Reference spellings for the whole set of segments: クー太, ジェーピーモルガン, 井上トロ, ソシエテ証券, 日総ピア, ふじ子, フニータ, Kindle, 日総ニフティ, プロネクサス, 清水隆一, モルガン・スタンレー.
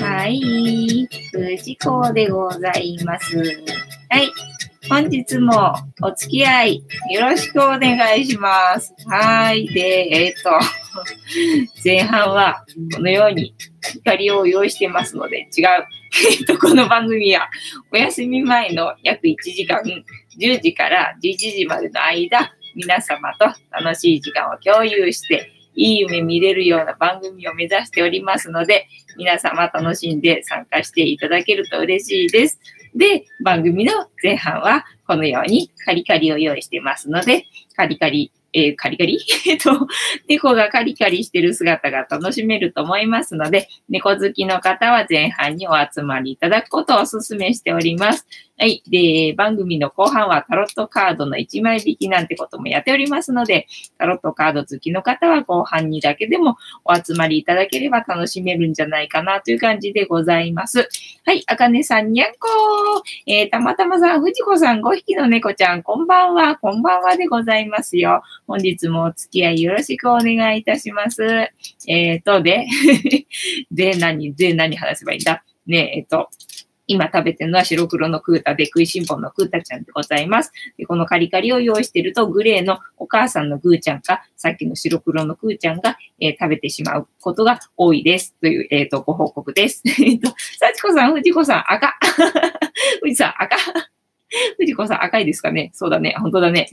はい、藤子でございます。はい、本日もお付き合いよろしくお願いします。はい、で、前半はこのように光を用意してますので、違う。この番組はお休み前の約1時間、10時から11時までの間、皆様と楽しい時間を共有して、いい夢見れるような番組を目指しておりますので、皆様楽しんで参加していただけると嬉しいです。で、番組の前半はこのようにカリカリを用意してますので、猫がカリカリしてる姿が楽しめると思いますので、猫好きの方は前半にお集まりいただくことをお勧めしております。はい。で、番組の後半はタロットカードの1枚引きなんてこともやっておりますので、タロットカード好きの方は後半にだけでもお集まりいただければ楽しめるんじゃないかなという感じでございます。はい。あかねさんにゃんこー、たまたまさん、ふじこさん5匹の猫ちゃん、こんばんは、こんばんはでございますよ。本日もお付き合いよろしくお願いいたします。で、何話せばいいんだね、今食べてるのは白黒のクータで食いしん坊のクータちゃんでございます。で、このカリカリを用意しているとグレーのお母さんのグーちゃんか、さっきの白黒のクーちゃんが、食べてしまうことが多いです。という、ご報告です。さちこさん、ふじこさん、赤。ふじさん、赤。藤子さん赤いですかね？そうだね。本当だね。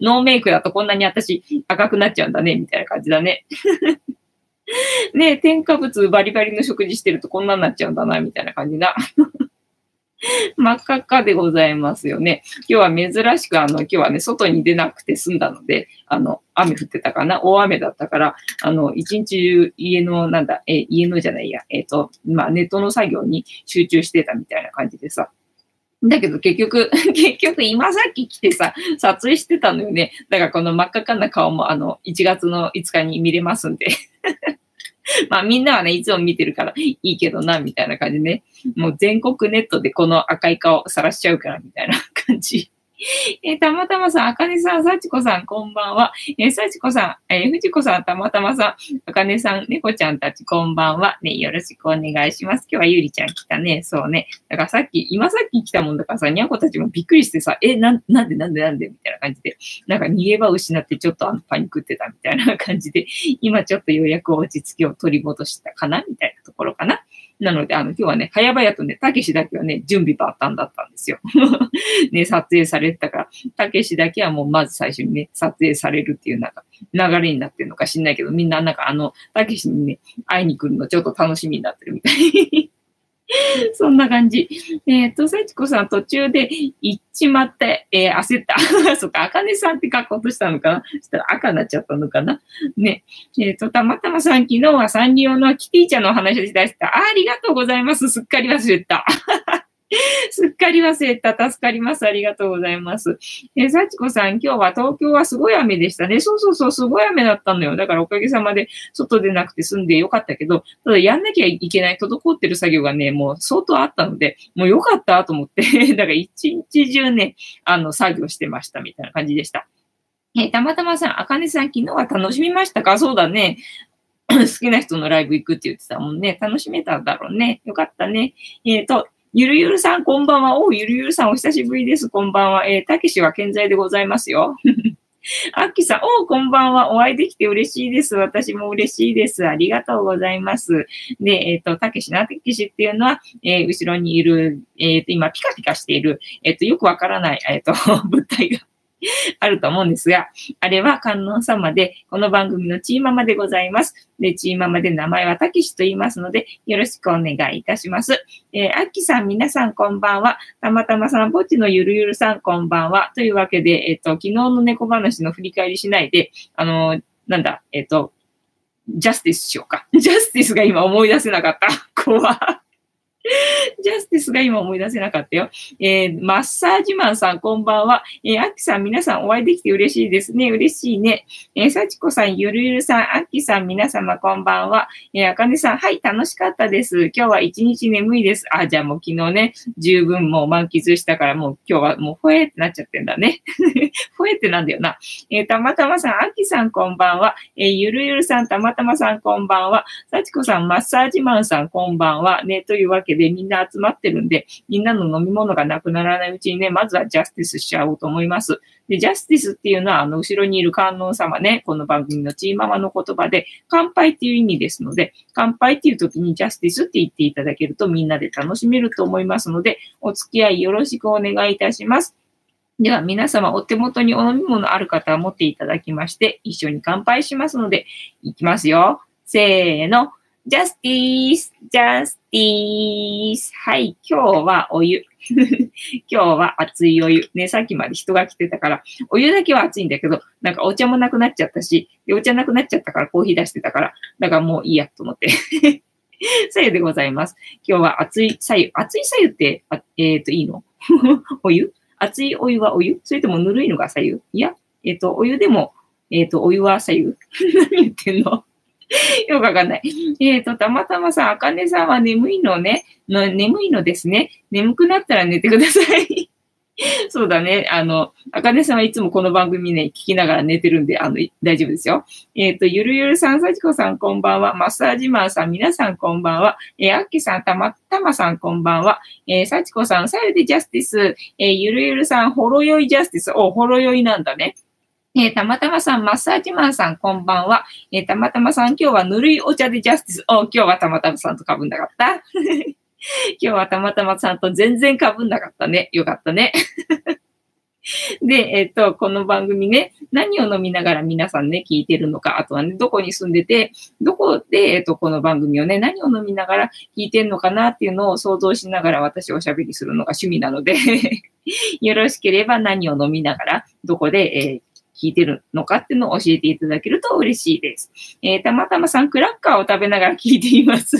ノーメイクだとこんなに私赤くなっちゃうんだね。みたいな感じだね。ねえ、添加物バリバリの食事してるとこんなになっちゃうんだな。みたいな感じだ。真っ赤っかでございますよね。今日は珍しく今日はね、外に出なくて済んだので、雨降ってたかな？大雨だったから、一日中ネットの作業に集中してたみたいな感じでさ。だけど結局今さっき来てさ、撮影してたのよね。だからこの真っ赤っかな顔も1月の5日に見れますんで。まあみんなはね、いつも見てるからいいけどな、みたいな感じね。もう全国ネットでこの赤い顔さらしちゃうから、みたいな感じ。たまたまさん、あかねさん、さちこさん、こんばんは。さちこさん、ふじこさん、たまたまさん、あかねさん、猫ちゃんたち、こんばんは。ね、よろしくお願いします。今日はゆりちゃん来たね。そうね。だから今さっき来たもんだからさ、にゃんこたちもびっくりしてさ、なんでみたいな感じで、なんか逃げ場を失ってちょっとパニックってたみたいな感じで、今ちょっとようやく落ち着きを取り戻したかなみたいなところかな。なので、今日はね、早々とね、たけしだけはね、準備万端だったんですよ。ね、撮影されてたから、たけしだけはもうまず最初にね、撮影されるっていうなんか流れになってるのか知んないけど、みんななんかたけしにね、会いに来るのちょっと楽しみになってるみたい。そんな感じ。さちこさん途中で行っちまって、焦った。そっか、あかねさんって書こうとしたのかな？そしたら赤になっちゃったのかなね。たまたまさん、昨日はサンリオのキティちゃんのお話をしだした。ありがとうございます。すっかり忘れた。すっかり忘れた。助かります。ありがとうございます。さちこさん、今日は東京はすごい雨でしたね。そう、すごい雨だったのよ。だからおかげさまで外出なくて済んでよかったけど、ただやんなきゃいけない滞ってる作業がね、もう相当あったので、もうよかったと思って、だから一日中ね、作業してましたみたいな感じでした。たまたまさん、あかねさん、昨日は楽しみましたか？そうだね。好きな人のライブ行くって言ってたもんね。楽しめたんだろうね。よかったね。ゆるゆるさん、こんばんは。ゆるゆるさん、お久しぶりです。こんばんは。たけしは健在でございますよ。あっきさん、こんばんは。お会いできて嬉しいです。私も嬉しいです。ありがとうございます。で、たけしな、たけしっていうのは、後ろにいる、今、ピカピカしている、よくわからない、物体が。あると思うんですが、あれは観音様で、この番組のチーママでございます。で、チーママで名前はたけしと言いますので、よろしくお願いいたします。あきさん、皆さんこんばんは。たまたまさん、ぼっちのゆるゆるさんこんばんは。というわけで、昨日の猫話の振り返りしないで、ジャスティスしようか。ジャスティスが今思い出せなかった。怖い。ジャスティスが今思い出せなかったよ。マッサージマンさん、こんばんは。アッキさん、皆さんお会いできて嬉しいですね。嬉しいね。サチコさん、ゆるゆるさん、アッキさん、皆様こんばんは。あかねさん、はい、楽しかったです。今日は一日眠いです。あ、じゃあもう昨日ね、十分もう満喫したから、もう今日はもうほえってなっちゃってんだね。ほえってなんだよな。たまたまさん、アッキさん、こんばんは。ゆるゆるさん、たまたまさん、こんばんは。サチコさん、マッサージマンさん、こんばんは。ね、というわけで、みんな集まってるんで、みんなの飲み物がなくならないうちにね、まずはジャスティスしちゃおうと思います。で、ジャスティスっていうのは、後ろにいる観音様ね、この番組のチーママの言葉で、乾杯っていう意味ですので、乾杯っていう時にジャスティスって言っていただけると、みんなで楽しめると思いますので、お付き合いよろしくお願いいたします。では皆様お手元にお飲み物ある方は持っていただきまして、一緒に乾杯しますので、いきますよ。せーの。ジャスティス、ジャスティス。はい、今日はお湯。今日は熱いお湯。ね、さっきまで人が来てたから、お湯だけは熱いんだけど、なんかお茶もなくなっちゃったし、でお茶なくなっちゃったからコーヒー出してたから、だからもういいやと思って。さゆでございます。今日は熱いさゆ。熱いさゆって、いいのお湯熱いお湯はお湯それともぬるいのがさゆいや、お湯でも、お湯はさゆ何言ってんのよくわかんない。たまたまさん、あかねさんは眠いのねの、眠いのですね。眠くなったら寝てください。そうだね。あかねさんはいつもこの番組ね、聞きながら寝てるんで、大丈夫ですよ。ゆるゆるさん、さちこさん、こんばんは。マッサージマンさん、皆さん、こんばんは。あっきさん、たまさん、こんばんは。さちこさん、さゆでジャスティス。ゆるゆるさん、ほろよいジャスティス。お、ほろよいなんだね。たまたまさん、マッサージマンさん、こんばんは。たまたまさん、今日はぬるいお茶でジャスティス。お、今日はたまたまさんとかぶんなかった。今日はたまたまさんと全然被んなかったね。よかったね。で、この番組ね、何を飲みながら皆さんね、聞いてるのか、あとはね、どこに住んでて、どこで、この番組をね、何を飲みながら聞いてるのかなっていうのを想像しながら私おしゃべりするのが趣味なので、よろしければ何を飲みながら、どこで、聞いてるのかっていうのを教えていただけると嬉しいです。たまたまさん、クラッカーを食べながら聞いています。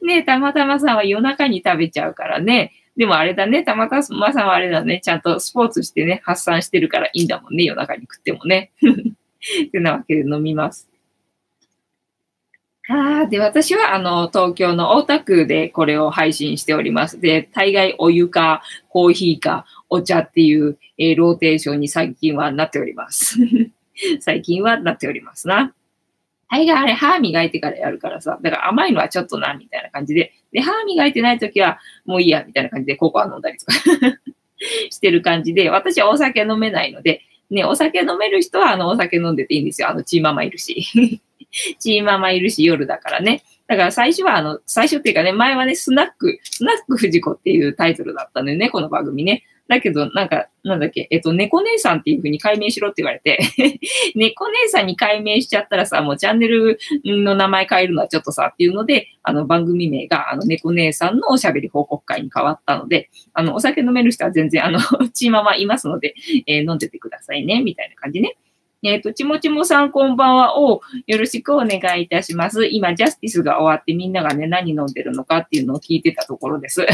ね、たまたまさんは夜中に食べちゃうからね。でもあれだね、たまたまさんはあれだね、ちゃんとスポーツしてね、発散してるからいいんだもんね、夜中に食ってもね。ってなわけで飲みます。で、私は東京の大田区でこれを配信しております。で、大概お湯かコーヒーかお茶っていう、ローテーションに最近はなっております。最近はなっておりますな。大概あれ、歯磨いてからやるからさ、だから甘いのはちょっとな、みたいな感じで。で、歯磨いてないときは、もういいや、みたいな感じでココア飲んだりとかしてる感じで、私はお酒飲めないので、ね、お酒飲める人はお酒飲んでていいんですよ。チーママいるし。チーママいるし、夜だからね。だから最初は最初っていうかね、前はね、スナック藤子っていうタイトルだったのよね、この番組ね。だけど、なんか、なんだっけ、猫姉さんっていう風に改名しろって言われて、猫姉さんに改名しちゃったらさ、もうチャンネルの名前変えるのはちょっとさ、っていうので、番組名が、猫姉さんのおしゃべり報告会に変わったので、お酒飲める人は全然、チーママいますので、飲んでてくださいね、みたいな感じね。ちもちもさんこんばんは。よろしくお願いいたします。今、ジャスティスが終わってみんながね、何飲んでるのかっていうのを聞いてたところです。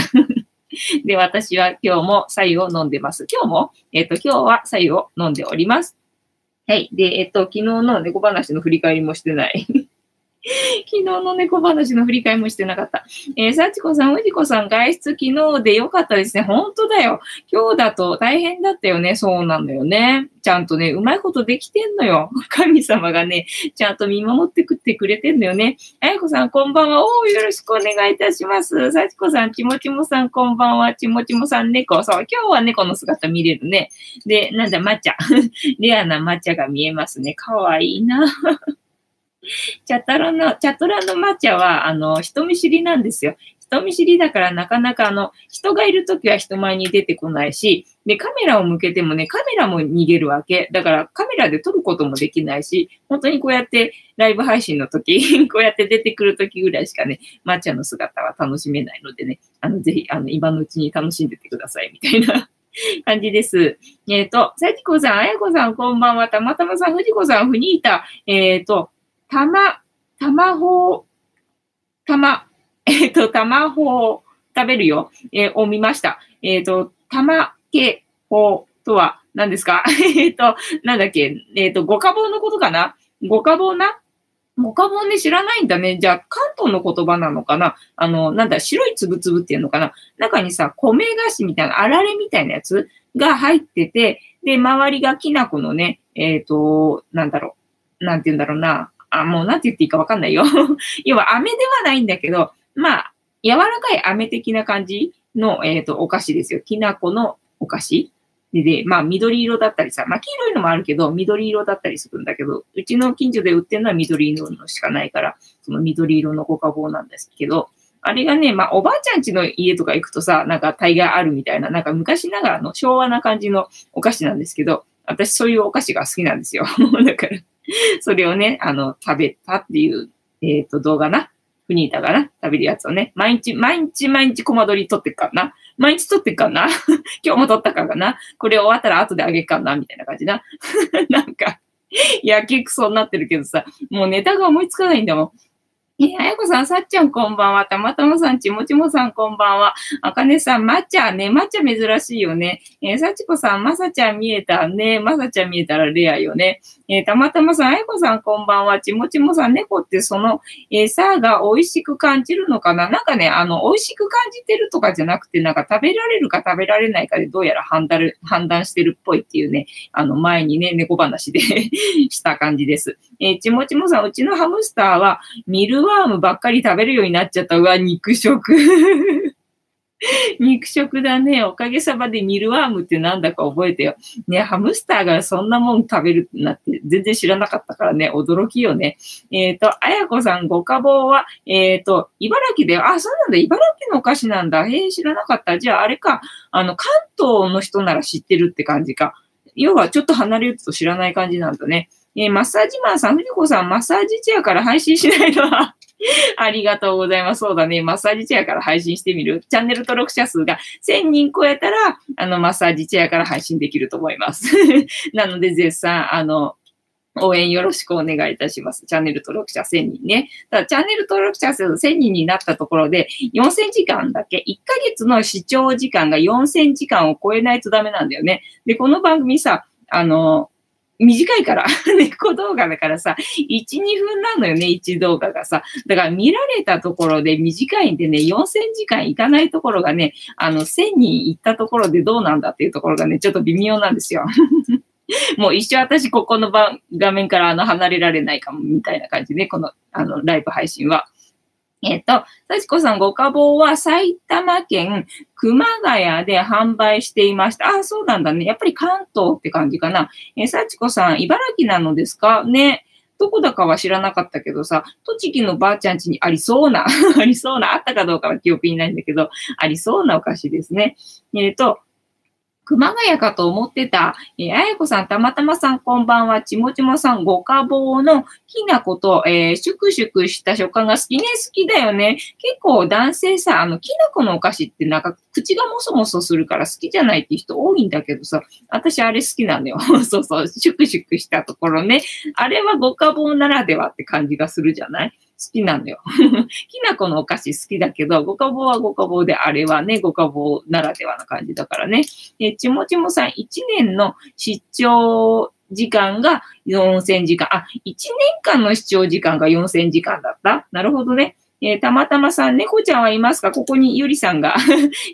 で、私は今日も白湯を飲んでます。今日も、今日は白湯を飲んでおります。はい。で、昨日の猫話の振り返りもしてない。昨日の猫話の振り返りもしてなかった。さちこさん、うじこさん、外出昨日でよかったですね。本当だよ。今日だと大変だったよね。そうなんだよね。ちゃんとね、うまいことできてんのよ。神様がね、ちゃんと見守ってくれてんのよね。あやこさん、こんばんは。よろしくお願いいたします。さちこさん、ちもちもさん、こんばんは。ちもちもさん、猫。そう、今日は猫の姿見れるね。で、なんだ、抹茶。レアな抹茶が見えますね。かわいいな。チャトラの抹茶は、人見知りなんですよ。人見知りだからなかなか人がいるときは人前に出てこないし、で、カメラを向けてもね、カメラも逃げるわけ。だからカメラで撮ることもできないし、本当にこうやってライブ配信のとき、こうやって出てくるときぐらいしかね、抹茶の姿は楽しめないのでね、ぜひ、今のうちに楽しんでてください、みたいな。感じです。さちこさん、あやこさん、こんばんは。たまたまさん、ふじこさん、ふにいた。たまほう、卵食べるよ、を見ました。玉けほとは何ですかなんだっけ五家宝のことかな五家宝ね、知らないんだね。じゃあ、関東の言葉なのかな白いつぶつぶっていうのかな中にさ、米菓子みたいな、あられみたいなやつが入ってて、で、周りがきな粉のね、なんて言うんだろうな。あ、もうなんて言っていいかわかんないよ。要は、飴ではないんだけど、まあ、柔らかい飴的な感じの、お菓子ですよ。きな粉のお菓子。で、まあ、緑色だったりさ、まあ、黄色いのもあるけど、緑色だったりするんだけど、うちの近所で売ってるのは緑色のしかないから、その緑色の五家宝なんですけど、あれがね、まあ、おばあちゃん家の家とか行くとさ、なんか大概あるみたいな、なんか昔ながらの昭和な感じのお菓子なんですけど、私そういうお菓子が好きなんですよ。だから、それをね、食べたっていう、動画な。フニータがな、食べるやつをね、毎日コマ撮り撮ってっからな。毎日撮ってっからな。今日も撮ったからな。これ終わったら後であげっからな、みたいな感じな。なんか、やけくそになってるけどさ、もうネタが思いつかないんだもん。あやこさん、さっちゃんこんばんは。たまたまさん、ちもちもさんこんばんは。あかねさん、まっちゃんね。まっちゃん珍しいよね。さちこさん、まさちゃん見えたね。まさちゃん見えたらレアよね。たまたまさん、あやこさんこんばんは。ちもちもさん、猫ってその餌が美味しく感じるのかななんかね、美味しく感じてるとかじゃなくて、なんか食べられるか食べられないかでどうやら判断してるっぽいっていうね、前にね、猫話でした感じです。ちもちもさん、うちのハムスターはミルワームばっかり食べるようになっちゃった。うわ、肉食。肉食だね。おかげさまでミルワームってなんだか覚えてよ。ね、ハムスターがそんなもん食べるなんて全然知らなかったからね、驚きよね。あやこさん、五家宝は、茨城だよ。あ、そうなんだ。茨城のお菓子なんだ。知らなかった。じゃあ、あれか。関東の人なら知ってるって感じか。要は、ちょっと離れると知らない感じなんだね。マッサージマンさん、ふじこさん、マッサージチェアから配信しないのはありがとうございます。そうだね。マッサージチェアから配信してみる。チャンネル登録者数が1000人超えたら、マッサージチェアから配信できると思います。なので、絶賛、応援よろしくお願いいたします。チャンネル登録者1000人ね。ただ、チャンネル登録者数1000人になったところで、4000時間だっけ ?1 ヶ月の視聴時間が4000時間を超えないとダメなんだよね。で、この番組さ、短いから、猫動画だからさ、1、2分なのよね、1動画がさ。だから見られたところで短いんでね、4000時間いかないところがね、1000人いったところでどうなんだっていうところがね、ちょっと微妙なんですよ。もう一生私ここの画面から離れられないかも、みたいな感じで、ね、この、ライブ配信は。さちこさん、五家宝は埼玉県熊谷で販売していました。あ、そうなんだね。やっぱり関東って感じかな。さちこさん、茨城なのですかね。どこだかは知らなかったけどさ、栃木のばあちゃん家にありそうな、ありそうな、あったかどうかは記憶にないんだけど、ありそうなお菓子ですね。熊谷かと思ってた。あやこさん、たまたまさん、こんばんは。ちもちもさん、五家宝のきな粉と、シュクシュクした食感が好きね。好きだよね。結構男性さ、きな粉のお菓子ってなんか、口がもそもそするから好きじゃないって人多いんだけどさ、私あれ好きなんだよ。そうそう、シュクシュクしたところね。あれは五家宝ならではって感じがするじゃない?好きなんだよ。きな粉のお菓子好きだけど、五家宝は五家宝で、あれはね、五家宝ならではな感じだからね。ちもちもさん、1年の視聴時間が4000時間。あ、1年間の視聴時間が4000時間だった?なるほどね。たまたまさん、猫ちゃんはいますか?ここにゆりさんが、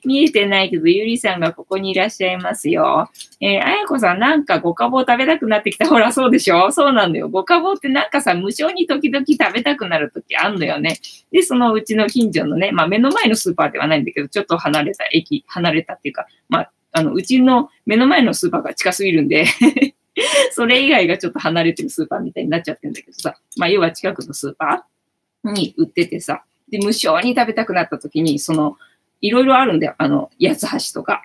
見えてないけど、ゆりさんがここにいらっしゃいますよ。あやこさん、なんか五家宝食べたくなってきた。ほら、そうでしょ?そうなんだよ。五家宝ってなんかさ、無性に時々食べたくなる時あんのよね。で、そのうちの近所のね、まあ目の前のスーパーではないんだけど、ちょっと離れたっていうか、まあ、うちの目の前のスーパーが近すぎるんで、それ以外がちょっと離れてるスーパーみたいになっちゃってるんだけどさ、まあ要は近くのスーパーに売っててさ。で、無性に食べたくなった時に、いろいろあるんだよ。八つ橋とか。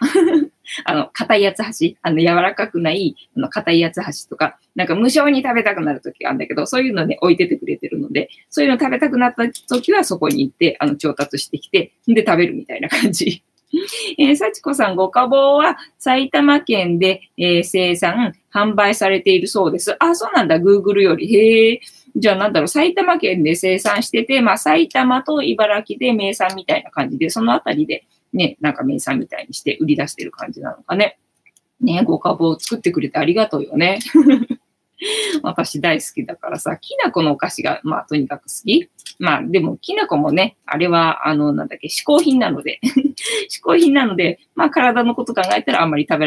硬い八つ橋。柔らかくない、硬い八つ橋とか。なんか無性に食べたくなる時があるんだけど、そういうのね、置いててくれてるので、そういうの食べたくなった時はそこに行って、調達してきて、で、食べるみたいな感じ。さちこさん、五家宝は埼玉県で、生産、販売されているそうです。あ、そうなんだ。Google より。へえ。じゃあなんだろう、埼玉県で生産してて、まあ埼玉と茨城で名産みたいな感じで、そのあたりでね、なんか名産みたいにして売り出してる感じなのかね。ね、ごかぼうを作ってくれてありがとうよね。私大好きだからさ、きなこのお菓子が、まあとにかく好き。まあでもきなこもね、あれはなんだっけ、嗜好品なので、嗜好品なので、まあ体のこと考えたらあんまり食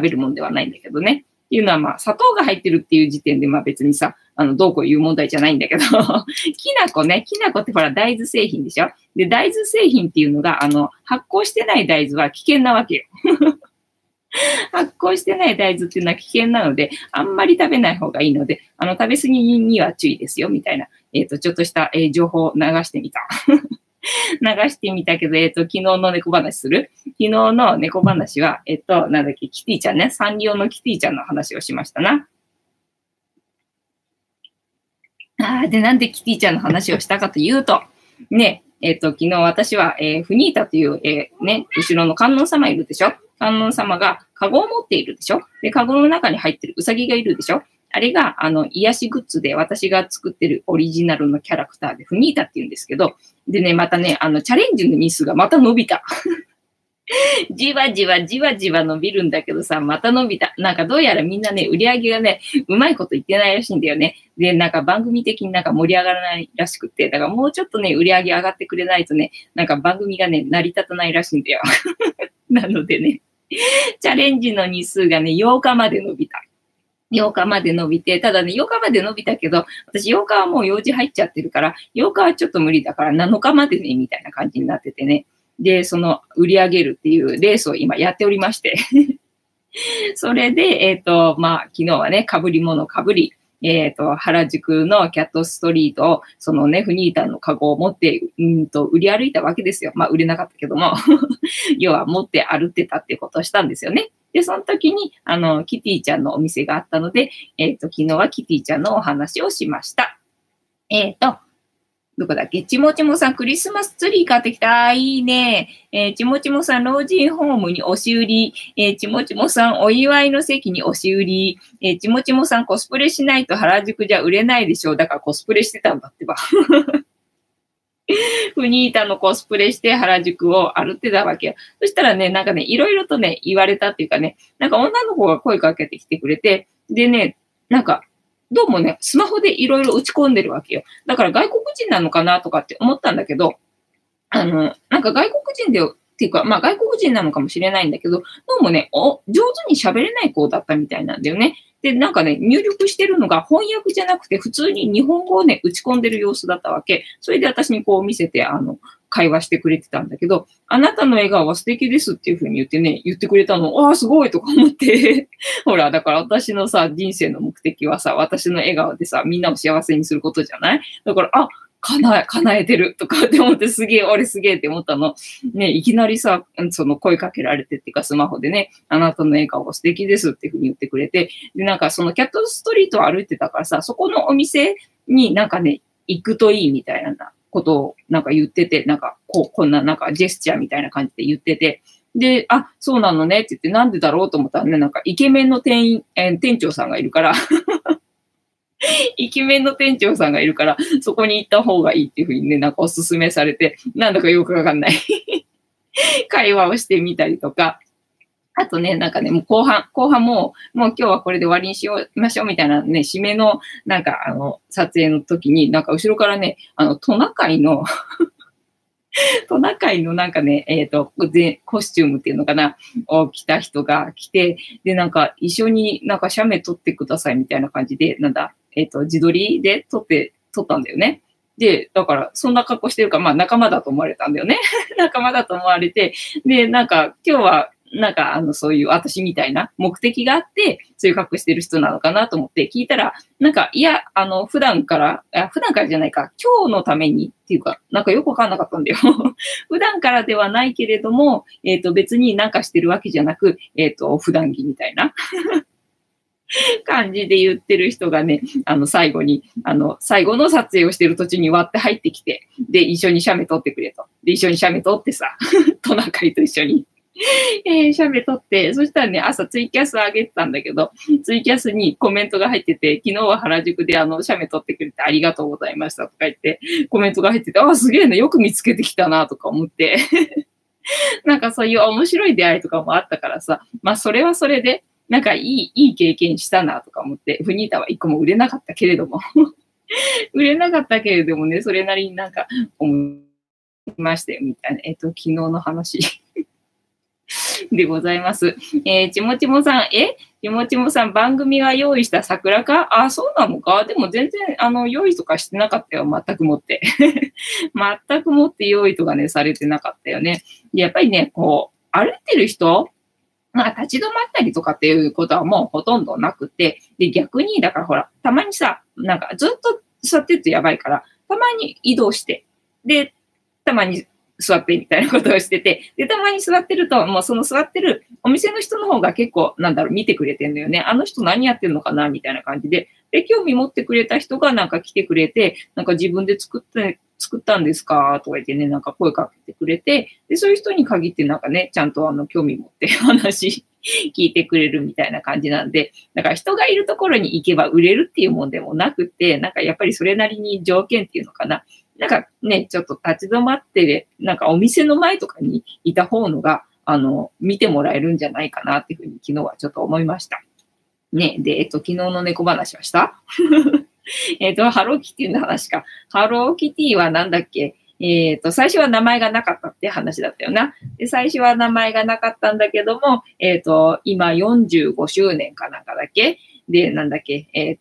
べるもんではないんだけどね。っていうのはまあ砂糖が入ってるっていう時点でまあ別にさ、どうこう言う問題じゃないんだけど、きなこね、きなこってほら大豆製品でしょ。で、大豆製品っていうのが、発酵してない大豆は危険なわけよ。発酵してない大豆っていうのは危険なので、あんまり食べない方がいいので、食べ過ぎには注意ですよ、みたいな、ちょっとした、情報を流してみた。流してみたけど、昨日の猫話する？昨日の猫話は、なんだっけ、キティちゃんね、サンリオのキティちゃんの話をしましたな。で、なんでキティちゃんの話をしたかというと、ね、昨日私は、フニータという、ね、後ろの観音様いるでしょ？観音様がカゴを持っているでしょ？で、カゴの中に入ってるウサギがいるでしょ？あれが、癒しグッズで私が作ってるオリジナルのキャラクターで、フニータって言うんですけど、でね、またね、チャレンジの日数がまた伸びた。じわじわじわじわ伸びるんだけどさ、また伸びた。なんかどうやらみんなね、売り上げがね、うまいこと言ってないらしいんだよね。で、なんか番組的になんか盛り上がらないらしくって、だからもうちょっとね、売り上げ上がってくれないとね、なんか番組がね、成り立たないらしいんだよ。なのでね、チャレンジの日数がね、8日まで伸びた。8日まで伸びて、ただね、8日まで伸びたけど、私8日はもう用事入っちゃってるから、8日はちょっと無理だから7日までね、みたいな感じになっててね。で、その売り上げるっていうレースを今やっておりまして。それで、まあ、昨日はね、被り物被り、原宿のキャットストリートを、そのね、フニータのカゴを持って、売り歩いたわけですよ。まあ、売れなかったけども。要は持って歩ってたってことをしたんですよね。で、その時に、キティちゃんのお店があったので、昨日はキティちゃんのお話をしました。どこだっけ？ちもちもさん、クリスマスツリー買ってきた。いいね。ちもちもさん、老人ホームに押し売り。ちもちもさん、お祝いの席に押し売り。ちもちもさん、コスプレしないと原宿じゃ売れないでしょう。だからコスプレしてたんだってば。フニータのコスプレして原宿を歩ってたわけよ。そしたらね、なんかね、いろいろとね、言われたっていうかね、なんか女の子が声かけてきてくれて、でね、なんか、どうもね、スマホでいろいろ打ち込んでるわけよ。だから外国人なのかなとかって思ったんだけど、なんか外国人で、っていうか、まあ外国人なのかもしれないんだけど、どうもね、上手に喋れない子だったみたいなんだよね。で、なんかね、入力してるのが翻訳じゃなくて、普通に日本語をね、打ち込んでる様子だったわけ。それで私にこう見せて、会話してくれてたんだけど、あなたの笑顔は素敵ですっていう風に言ってね、言ってくれたの、ああ、すごいとか思って。ほら、だから私のさ、人生の目的はさ、私の笑顔でさ、みんなを幸せにすることじゃない？だから、あ、叶えてるとかって思って、すげえ、俺すげえって思ったの。ね、いきなりさ、その声かけられてっていうか、スマホでね、あなたの笑顔は素敵ですっていう風に言ってくれて、で、なんかそのキャットストリートを歩いてたからさ、そこのお店になんかね、行くといいみたいなんだ。ことをなんか言ってて、なんかこんななんかジェスチャーみたいな感じで言ってて、で、あ、そうなのねって言って、なんでだろうと思ったらね、なんかイケメンの店長さんがいるから、イケメンの店長さんがいるから、そこに行った方がいいっていうふうにね、なんかおすすめされて、なんだかよくわかんない会話をしてみたりとか、あとね、なんかね、もう後半もう今日はこれで終わりにしましょうみたいなね、締めの、なんか撮影の時に、なんか後ろからね、トナカイのなんかね、コスチュームっていうのかな、を着た人が来て、で、なんか一緒になんか写メ撮ってくださいみたいな感じで、なんだ、自撮りで撮ったんだよね。で、だから、そんな格好してるから、まあ仲間だと思われたんだよね。仲間だと思われて、で、なんか今日は、なんか、そういう私みたいな目的があって、そういう格好してる人なのかなと思って聞いたら、なんか、いや、普段からじゃないか、今日のためにっていうか、なんかよくわかんなかったんだよ。普段からではないけれども、別になんかしてるわけじゃなく、普段着みたいな。感じで言ってる人がね、最後の撮影をしてる途中に割って入ってきて、で、一緒に写メ撮ってくれと。で、一緒に写メ撮ってさ、トナカイと一緒に。写メ撮って、そしたらね、朝ツイキャス上げてたんだけど、ツイキャスにコメントが入ってて、昨日は原宿で写メ撮ってくれてありがとうございましたとか言って、コメントが入ってて、あ、すげえな、よく見つけてきたなとか思って、なんかそういう面白い出会いとかもあったからさ、まあそれはそれで、なんかいい経験したなとか思って、フニータは一個も売れなかったけれども、売れなかったけれどもね、それなりになんか思いましたよみたいな、昨日の話でございます。ちもちもさん、ちもちもさん、番組が用意した桜か？あ、そうなのか？でも全然、用意とかしてなかったよ。全くもって。全くもって用意とかね、されてなかったよね。やっぱりね、こう、歩いてる人、まあ、立ち止まったりとかっていうことはもうほとんどなくて、で、逆に、だからほら、たまにさ、なんかずっと座ってるとやばいから、たまに移動して、で、たまに、座ってみたいなことをしてて、で、たまに座ってると、もうその座ってるお店の人の方が結構、なんだろう、見てくれてんのよね。あの人何やってんのかなみたいな感じで。で、興味持ってくれた人がなんか来てくれて、なんか自分で作ったんですかとか言ってね、なんか声かけてくれて、で、そういう人に限ってなんかね、ちゃんと興味持って話聞いてくれるみたいな感じなんで、だから人がいるところに行けば売れるっていうもんでもなくて、なんかやっぱりそれなりに条件っていうのかな。なんかね、ちょっと立ち止まって、なんかお店の前とかにいた方のが、見てもらえるんじゃないかなっていうふうに昨日はちょっと思いました。ね、で、昨日の猫話はしたハローキティの話か。ハローキティはなんだっけ？最初は名前がなかったって話だったよな。で、最初は名前がなかったんだけども、今45周年かなんかだっけ？で、なんだっけ、い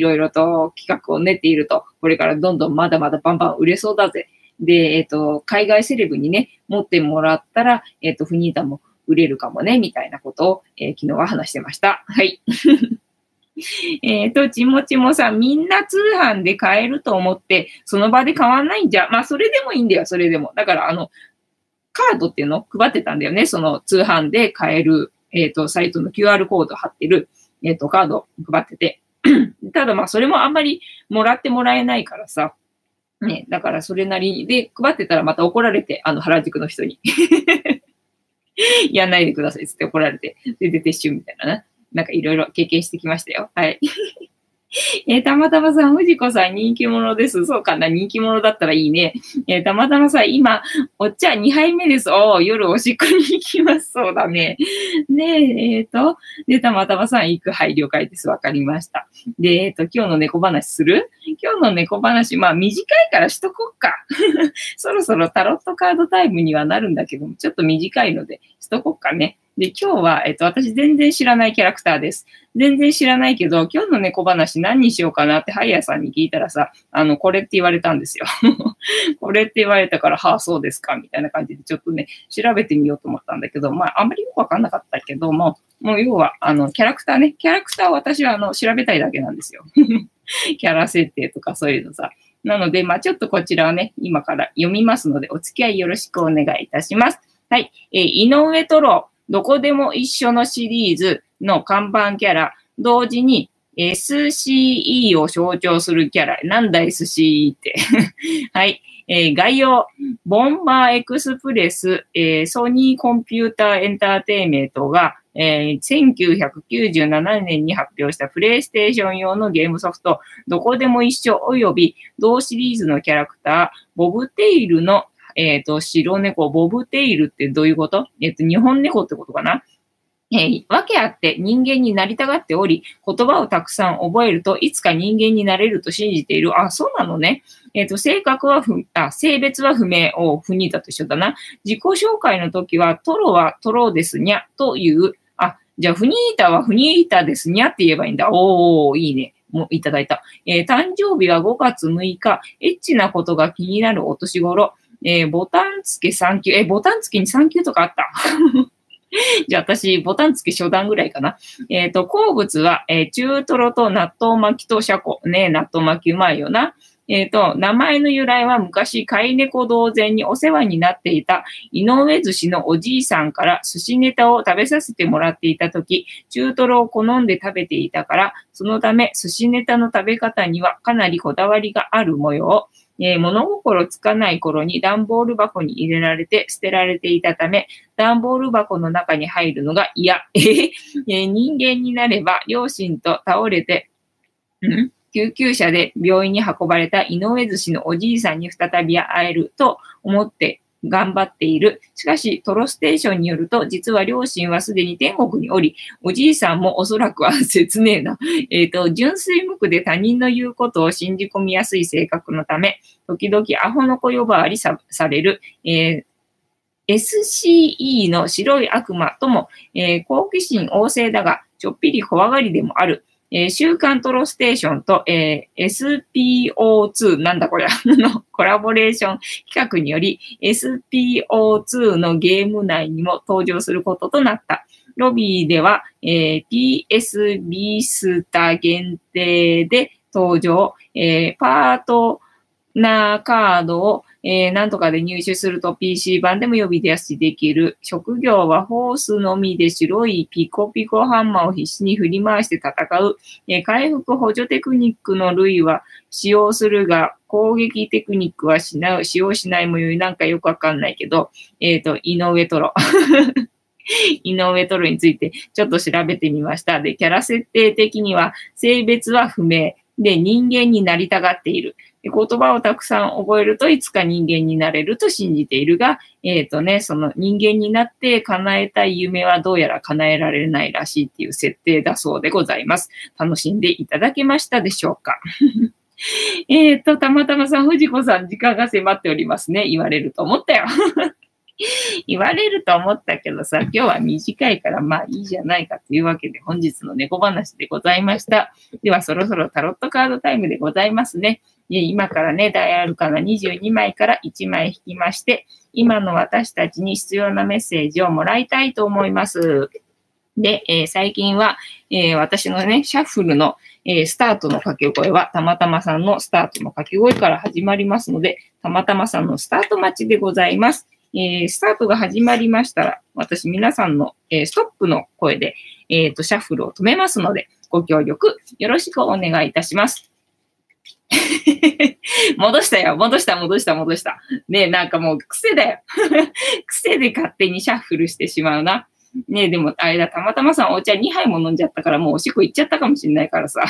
ろいろと企画を練っていると、これからどんどんまだまだバンバン売れそうだぜ。で、海外セレブにね、持ってもらったら、フニータも売れるかもね、みたいなことを、昨日は話してました。はい。ちもちもさん、みんな通販で買えると思って、その場で買わないんじゃ。まあ、それでもいいんだよ、それでも。だから、カードっていうのを配ってたんだよね、その通販で買える、サイトの QR コード貼ってる。カード配ってて。ただまあ、それもあんまりもらってもらえないからさ。ね。だからそれなりで配ってたらまた怒られて、原宿の人に。やんないでくださいって怒られて。で、撤収みたいなな。なんかいろいろ経験してきましたよ。はい。たまたまさん、藤子さん、人気者です。そうかな、人気者だったらいいね。たまたまさん、今、お茶2杯目です。おー、夜おしっこに行きます。そうだね。ねえ、で、たまたまさん、行く。はい、了解です。わかりました。で、今日の猫話する？今日の猫話、まあ、短いからしとこっか。そろそろタロットカードタイムにはなるんだけども、ちょっと短いので、しとこっかね。で、今日は、私全然知らないキャラクターです。全然知らないけど、今日の猫話何にしようかなってハイヤーさんに聞いたらさ、これって言われたんですよ。これって言われたから、はあ、そうですかみたいな感じで、ちょっとね、調べてみようと思ったんだけど、まあ、あんまりよくわかんなかったけども、もう要は、キャラクターね、キャラクターを私は、調べたいだけなんですよ。キャラ設定とかそういうのさ。なので、まあ、ちょっとこちらをね、今から読みますので、お付き合いよろしくお願いいたします。はい。井上太郎。どこでも一緒のシリーズの看板キャラ、同時に SCE を象徴するキャラ。なんだ SCE って。はい。概要、ボンバーエクスプレス、ソニーコンピューターエンターテインメントが、1997年に発表したプレイステーション用のゲームソフト、どこでも一緒及び同シリーズのキャラクター、ボブテイルの白猫、ボブテイルってどういうこと？日本猫ってことかな？わけあって人間になりたがっており、言葉をたくさん覚えるといつか人間になれると信じている。あ、そうなのね。性別は不明をフニータと一緒だな。自己紹介の時は、トロはトロですにゃという。あ、じゃあフニータはフニータですにゃって言えばいいんだ。おー、いいね。もいただいた。誕生日は5月6日。エッチなことが気になるお年頃。ボタン付け3級。ボタン付けに3級とかあった。じゃあ私、ボタン付け初段ぐらいかな。好物は、中トロと納豆巻きとシャコ。ね、納豆巻きうまいよな。名前の由来は昔、飼い猫同然にお世話になっていた、井上寿司のおじいさんから寿司ネタを食べさせてもらっていたとき、中トロを好んで食べていたから、そのため、寿司ネタの食べ方にはかなりこだわりがある模様。物心つかない頃に段ボール箱に入れられて捨てられていたため、段ボール箱の中に入るのが嫌。人間になれば両親と倒れて、救急車で病院に運ばれた井上寿司のおじいさんに再び会えると思って頑張っている。しかし、トロステーションによると、実は両親はすでに天国におり、おじいさんもおそらくは切ねえな。純粋無垢で他人の言うことを信じ込みやすい性格のため、時々アホの子呼ばわりされる、SCE の白い悪魔とも、好奇心旺盛だが、ちょっぴり怖がりでもある。週刊トロステーションと、SPO2 なんだこれのコラボレーション企画により SPO2 のゲーム内にも登場することとなった。ロビーでは、PS ビースタ限定で登場、パートナーカードをなんとかで入手すると PC 版でも呼び出しできる。職業はホースのみで白いピコピコハンマーを必死に振り回して戦う。回復補助テクニックの類は使用するが、攻撃テクニックは使用しない模様なんかよくわかんないけど、井上トロ。井上トロについてちょっと調べてみました。で、キャラ設定的には性別は不明。で、人間になりたがっている。言葉をたくさん覚えるといつか人間になれると信じているが、その人間になって叶えたい夢はどうやら叶えられないらしいっていう設定だそうでございます。楽しんでいただけましたでしょうか？たまたまさん、藤子さん、時間が迫っておりますね。言われると思ったよ。言われると思ったけどさ、今日は短いからまあいいじゃないかというわけで本日の猫話でございました。ではそろそろタロットカードタイムでございますね。今からね、大アルカナ22枚から1枚引きまして、今の私たちに必要なメッセージをもらいたいと思います。で、最近は、私のね、シャッフルの、スタートの掛け声は、たまたまさんのスタートの掛け声から始まりますので、たまたまさんのスタート待ちでございます。スタートが始まりましたら、私皆さんの、ストップの声で、シャッフルを止めますので、ご協力よろしくお願いいたします。戻した。ねえ、なんかもう癖だよ。癖で勝手にシャッフルしてしまうな。ねえ、でも、あれだ、たまたまさんお茶2杯も飲んじゃったから、もうおしっこいっちゃったかもしれないからさ。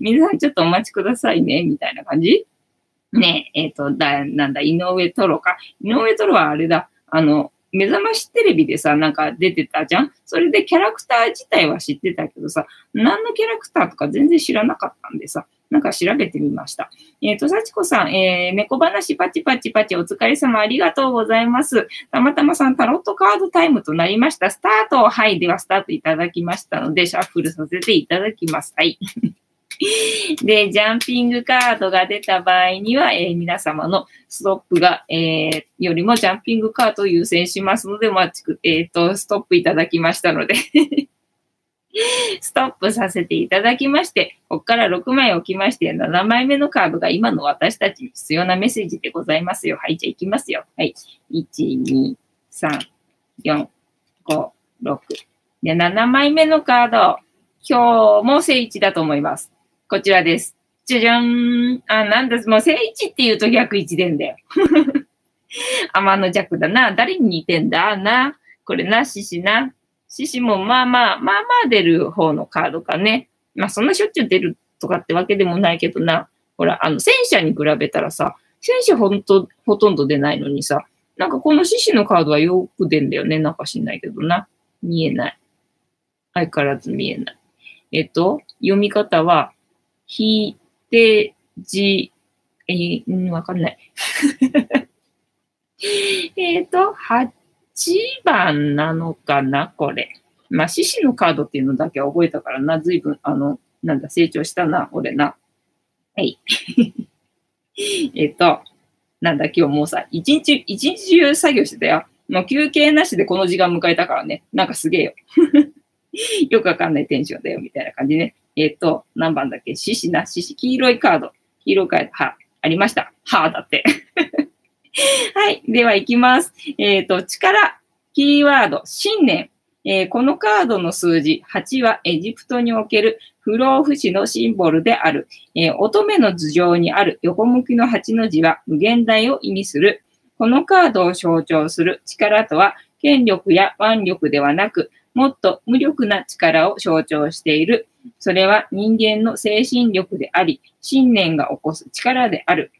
皆さんちょっとお待ちくださいね、みたいな感じねえ、井上トロか。井上トロはあれだ、目覚ましテレビでさ、なんか出てたじゃん？それでキャラクター自体は知ってたけどさ、何のキャラクターとか全然知らなかったんでさ。なんか調べてみました。幸子さん、猫話パチパチパチお疲れ様ありがとうございます。たまたまさんタロットカードタイムとなりました。スタート。はい。ではスタートいただきましたので、シャッフルさせていただきます。はい。で、ジャンピングカードが出た場合には、皆様のストップが、よりもジャンピングカードを優先しますので、ストップいただきましたので。ストップさせていただきまして、ここから6枚置きまして、7枚目のカードが今の私たちに必要なメッセージでございますよ。はい、じゃあ行きますよ。はい。1、2、3、4、5、6。で、7枚目のカード。今日も正位置だと思います。こちらです。じゃじゃん。あ、なんだ、もう正位置って言うと逆位置でんだよ。天の弱だな。誰に似てんだな。これな、獅子な。獅子もまあ出る方のカードかね。まあそんなしょっちゅう出るとかってわけでもないけどな。ほら、戦車に比べたらさ、戦車ほとんど出ないのにさ、なんかこの獅子のカードはよく出んだよね。なんか知んないけどな。見えない。相変わらず見えない。読み方は、ひてじ、わかんない。8番なのかなこれ。まあ、獅子のカードっていうのだけは覚えたからな。随分、成長したな、俺な。はい。なんだ、今日もうさ、一日中作業してたよ。もう休憩なしでこの時間迎えたからね。なんかすげえよ。よくわかんないテンションだよ、みたいな感じね。何番だっけ獅子な、獅子。黄色いカード。黄色いカード、は、ありました。は、だって。はい。では、いきます。力、キーワード、信念、このカードの数字8はエジプトにおける不老不死のシンボルである。乙女の頭上にある横向きの8の字は無限大を意味する。このカードを象徴する力とは権力や腕力ではなく、もっと無力な力を象徴している。それは人間の精神力であり、信念が起こす力である。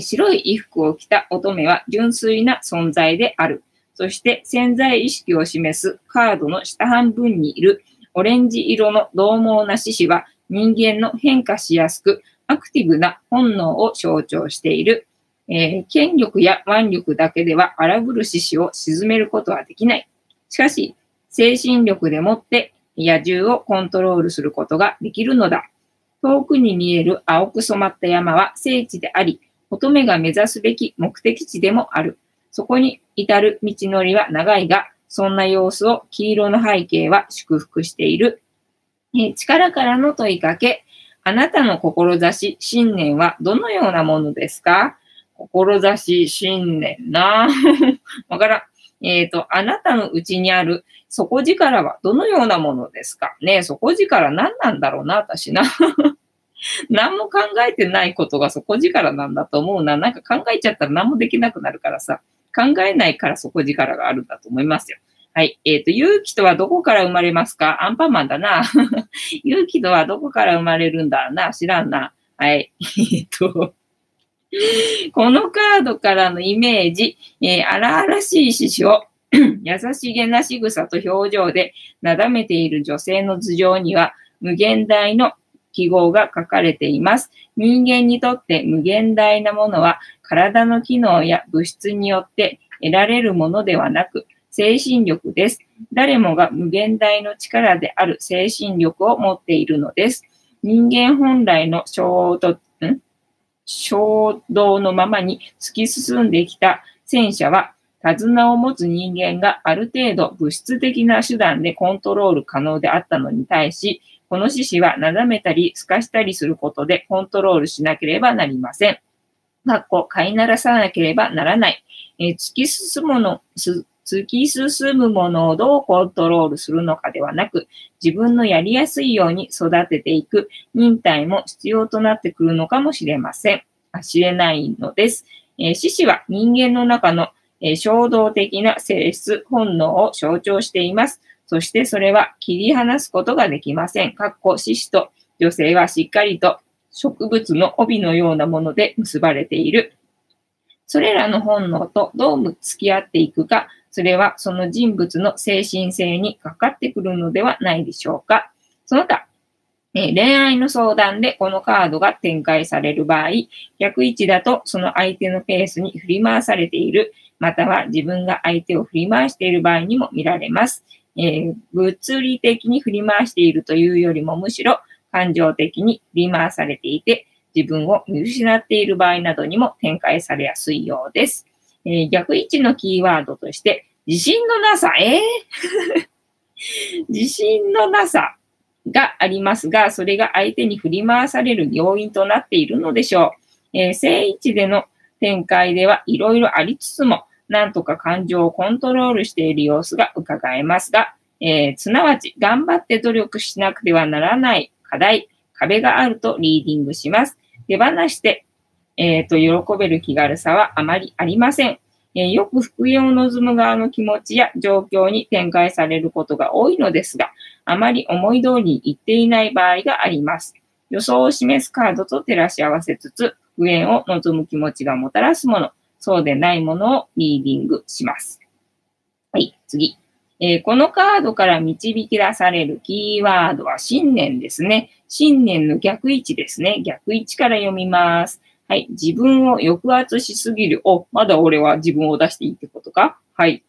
白い衣服を着た乙女は純粋な存在である。そして潜在意識を示すカードの下半分にいるオレンジ色の獰猛な獅子は人間の変化しやすくアクティブな本能を象徴している。権力や腕力だけでは荒ぶる獅子を鎮めることはできない。しかし、精神力でもって野獣をコントロールすることができるのだ。遠くに見える青く染まった山は聖地であり、乙女が目指すべき目的地でもある。そこに至る道のりは長いが、そんな様子を黄色の背景は祝福している。力からの問いかけ、あなたの志、信念はどのようなものですか？志、信念なぁ。わからん。あなたのうちにある底力はどのようなものですかねえ、底力何なんだろうな、私な。何も考えてないことが底力なんだと思うな。なんか考えちゃったら何もできなくなるからさ。考えないから底力があるんだと思いますよ。はい。勇気とはどこから生まれますか？アンパンマンだな。勇気とはどこから生まれるんだな。知らんな。はい。このカードからのイメージ、荒々しい獅子を優しげな仕草と表情でなだめている女性の頭上には無限大の記号が書かれています。人間にとって無限大なものは体の機能や物質によって得られるものではなく精神力です。誰もが無限大の力である精神力を持っているのです。人間本来の衝動のままに突き進んできた戦車は、手綱を持つ人間がある程度物質的な手段でコントロール可能であったのに対し、この獅子はなだめたり透かしたりすることでコントロールしなければなりません。飼いならさなければならない。突き進むものをどうコントロールするのかではなく、自分のやりやすいように育てていく忍耐も必要となってくるのかもしれません。知れないのです。獅子は人間の中の衝動的な性質、本能を象徴しています。そしてそれは切り離すことができません。獅子と女性はしっかりと植物の帯のようなもので結ばれている。それらの本能とどう付き合っていくか、それはその人物の精神性にかかってくるのではないでしょうか。その他、恋愛の相談でこのカードが展開される場合、逆位置だとその相手のペースに振り回されている、または自分が相手を振り回している場合にも見られます。物理的に振り回しているというよりもむしろ感情的に振り回されていて、自分を見失っている場合などにも展開されやすいようです。逆位置のキーワードとして、自信のなさ、自信のなさがありますが、それが相手に振り回される要因となっているのでしょう。正位置での展開ではいろいろありつつも、なんとか感情をコントロールしている様子が伺えますが、すなわち頑張って努力しなくてはならない課題、壁があるとリーディングします。手放して、喜べる気軽さはあまりありません。よく復縁を望む側の気持ちや状況に展開されることが多いのですが、あまり思い通りにいっていない場合があります。予想を示すカードと照らし合わせつつ、復縁を望む気持ちがもたらすもの、そうでないものをリーディングします。はい、次。このカードから導き出されるキーワードは信念ですね。信念の逆位置ですね。逆位置から読みます。はい。自分を抑圧しすぎる。まだ俺は自分を出していいってことか？はい。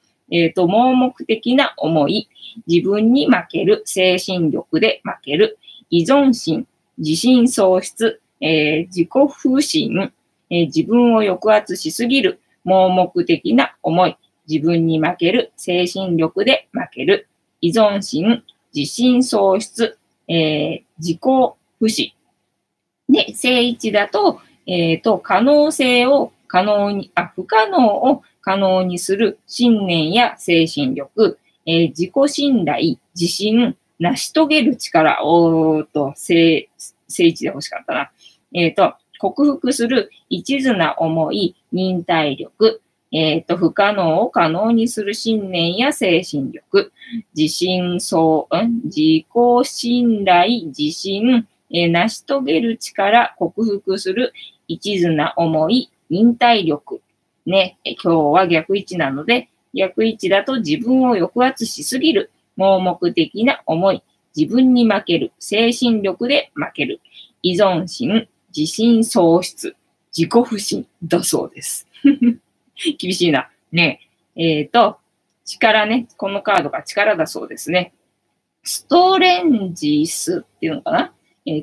盲目的な思い。自分に負ける。精神力で負ける。依存心。自信喪失。自己不信。自分を抑圧しすぎる。盲目的な思い。自分に負ける。精神力で負ける。依存心。自信喪失。自己不信。で、正位置だと、不可能を可能にする信念や精神力、自己信頼、自信、成し遂げる力を、聖地で欲しかったな。克服する一途な思い、忍耐力、不可能を可能にする信念や精神力、自己信頼、自信、成し遂げる力、克服する一途な思い、忍耐力。ね、今日は逆位置なので、逆位置だと自分を抑圧しすぎる、盲目的な思い、自分に負ける、精神力で負ける、依存心、自信喪失、自己不信だそうです。厳しいな。ねえ。力ね、このカードが力だそうですね。ストレンジスっていうのかな、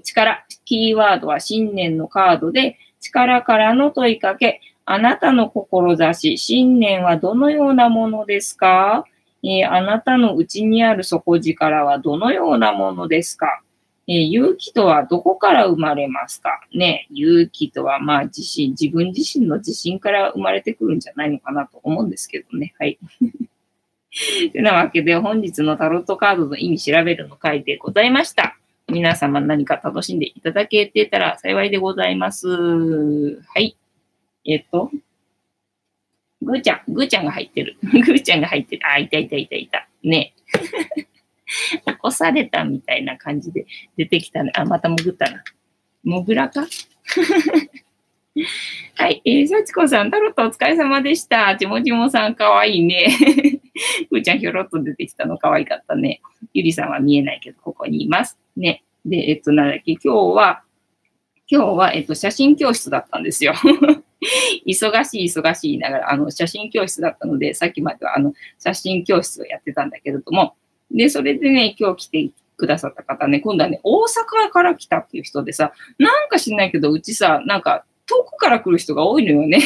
力、キーワードは信念のカードで、力からの問いかけ、あなたの志、信念はどのようなものですか？あなたの内にある底力はどのようなものですか？勇気とはどこから生まれますか？ね、勇気とはまあ自信、自分自身の自信から生まれてくるんじゃないのかなと思うんですけどね。はい。というわけで本日のタロットカードの意味調べるの回でございました。皆様何か楽しんでいただけてたら幸いでございます。はい。ぐーちゃんが入ってる。あ、いた。ね。起こされたみたいな感じで出てきたね。あ、また潜ったな。モグラかはい。幸子さん、タロットお疲れ様でした。ちもちもさん、かわいいね。ぐーちゃん、ひょろっと出てきたのかわいかったね。ゆりさんは見えないけど、ここにいます。ね。で、なんだっけ、今日は、写真教室だったんですよ。忙しいながら、写真教室だったので、さっきまでは、写真教室をやってたんだけれども、で、それでね、今日来てくださった方ね、今度はね、大阪から来たっていう人でさ、なんか知んないけど、うちさ、なんか、遠くから来る人が多いのよね。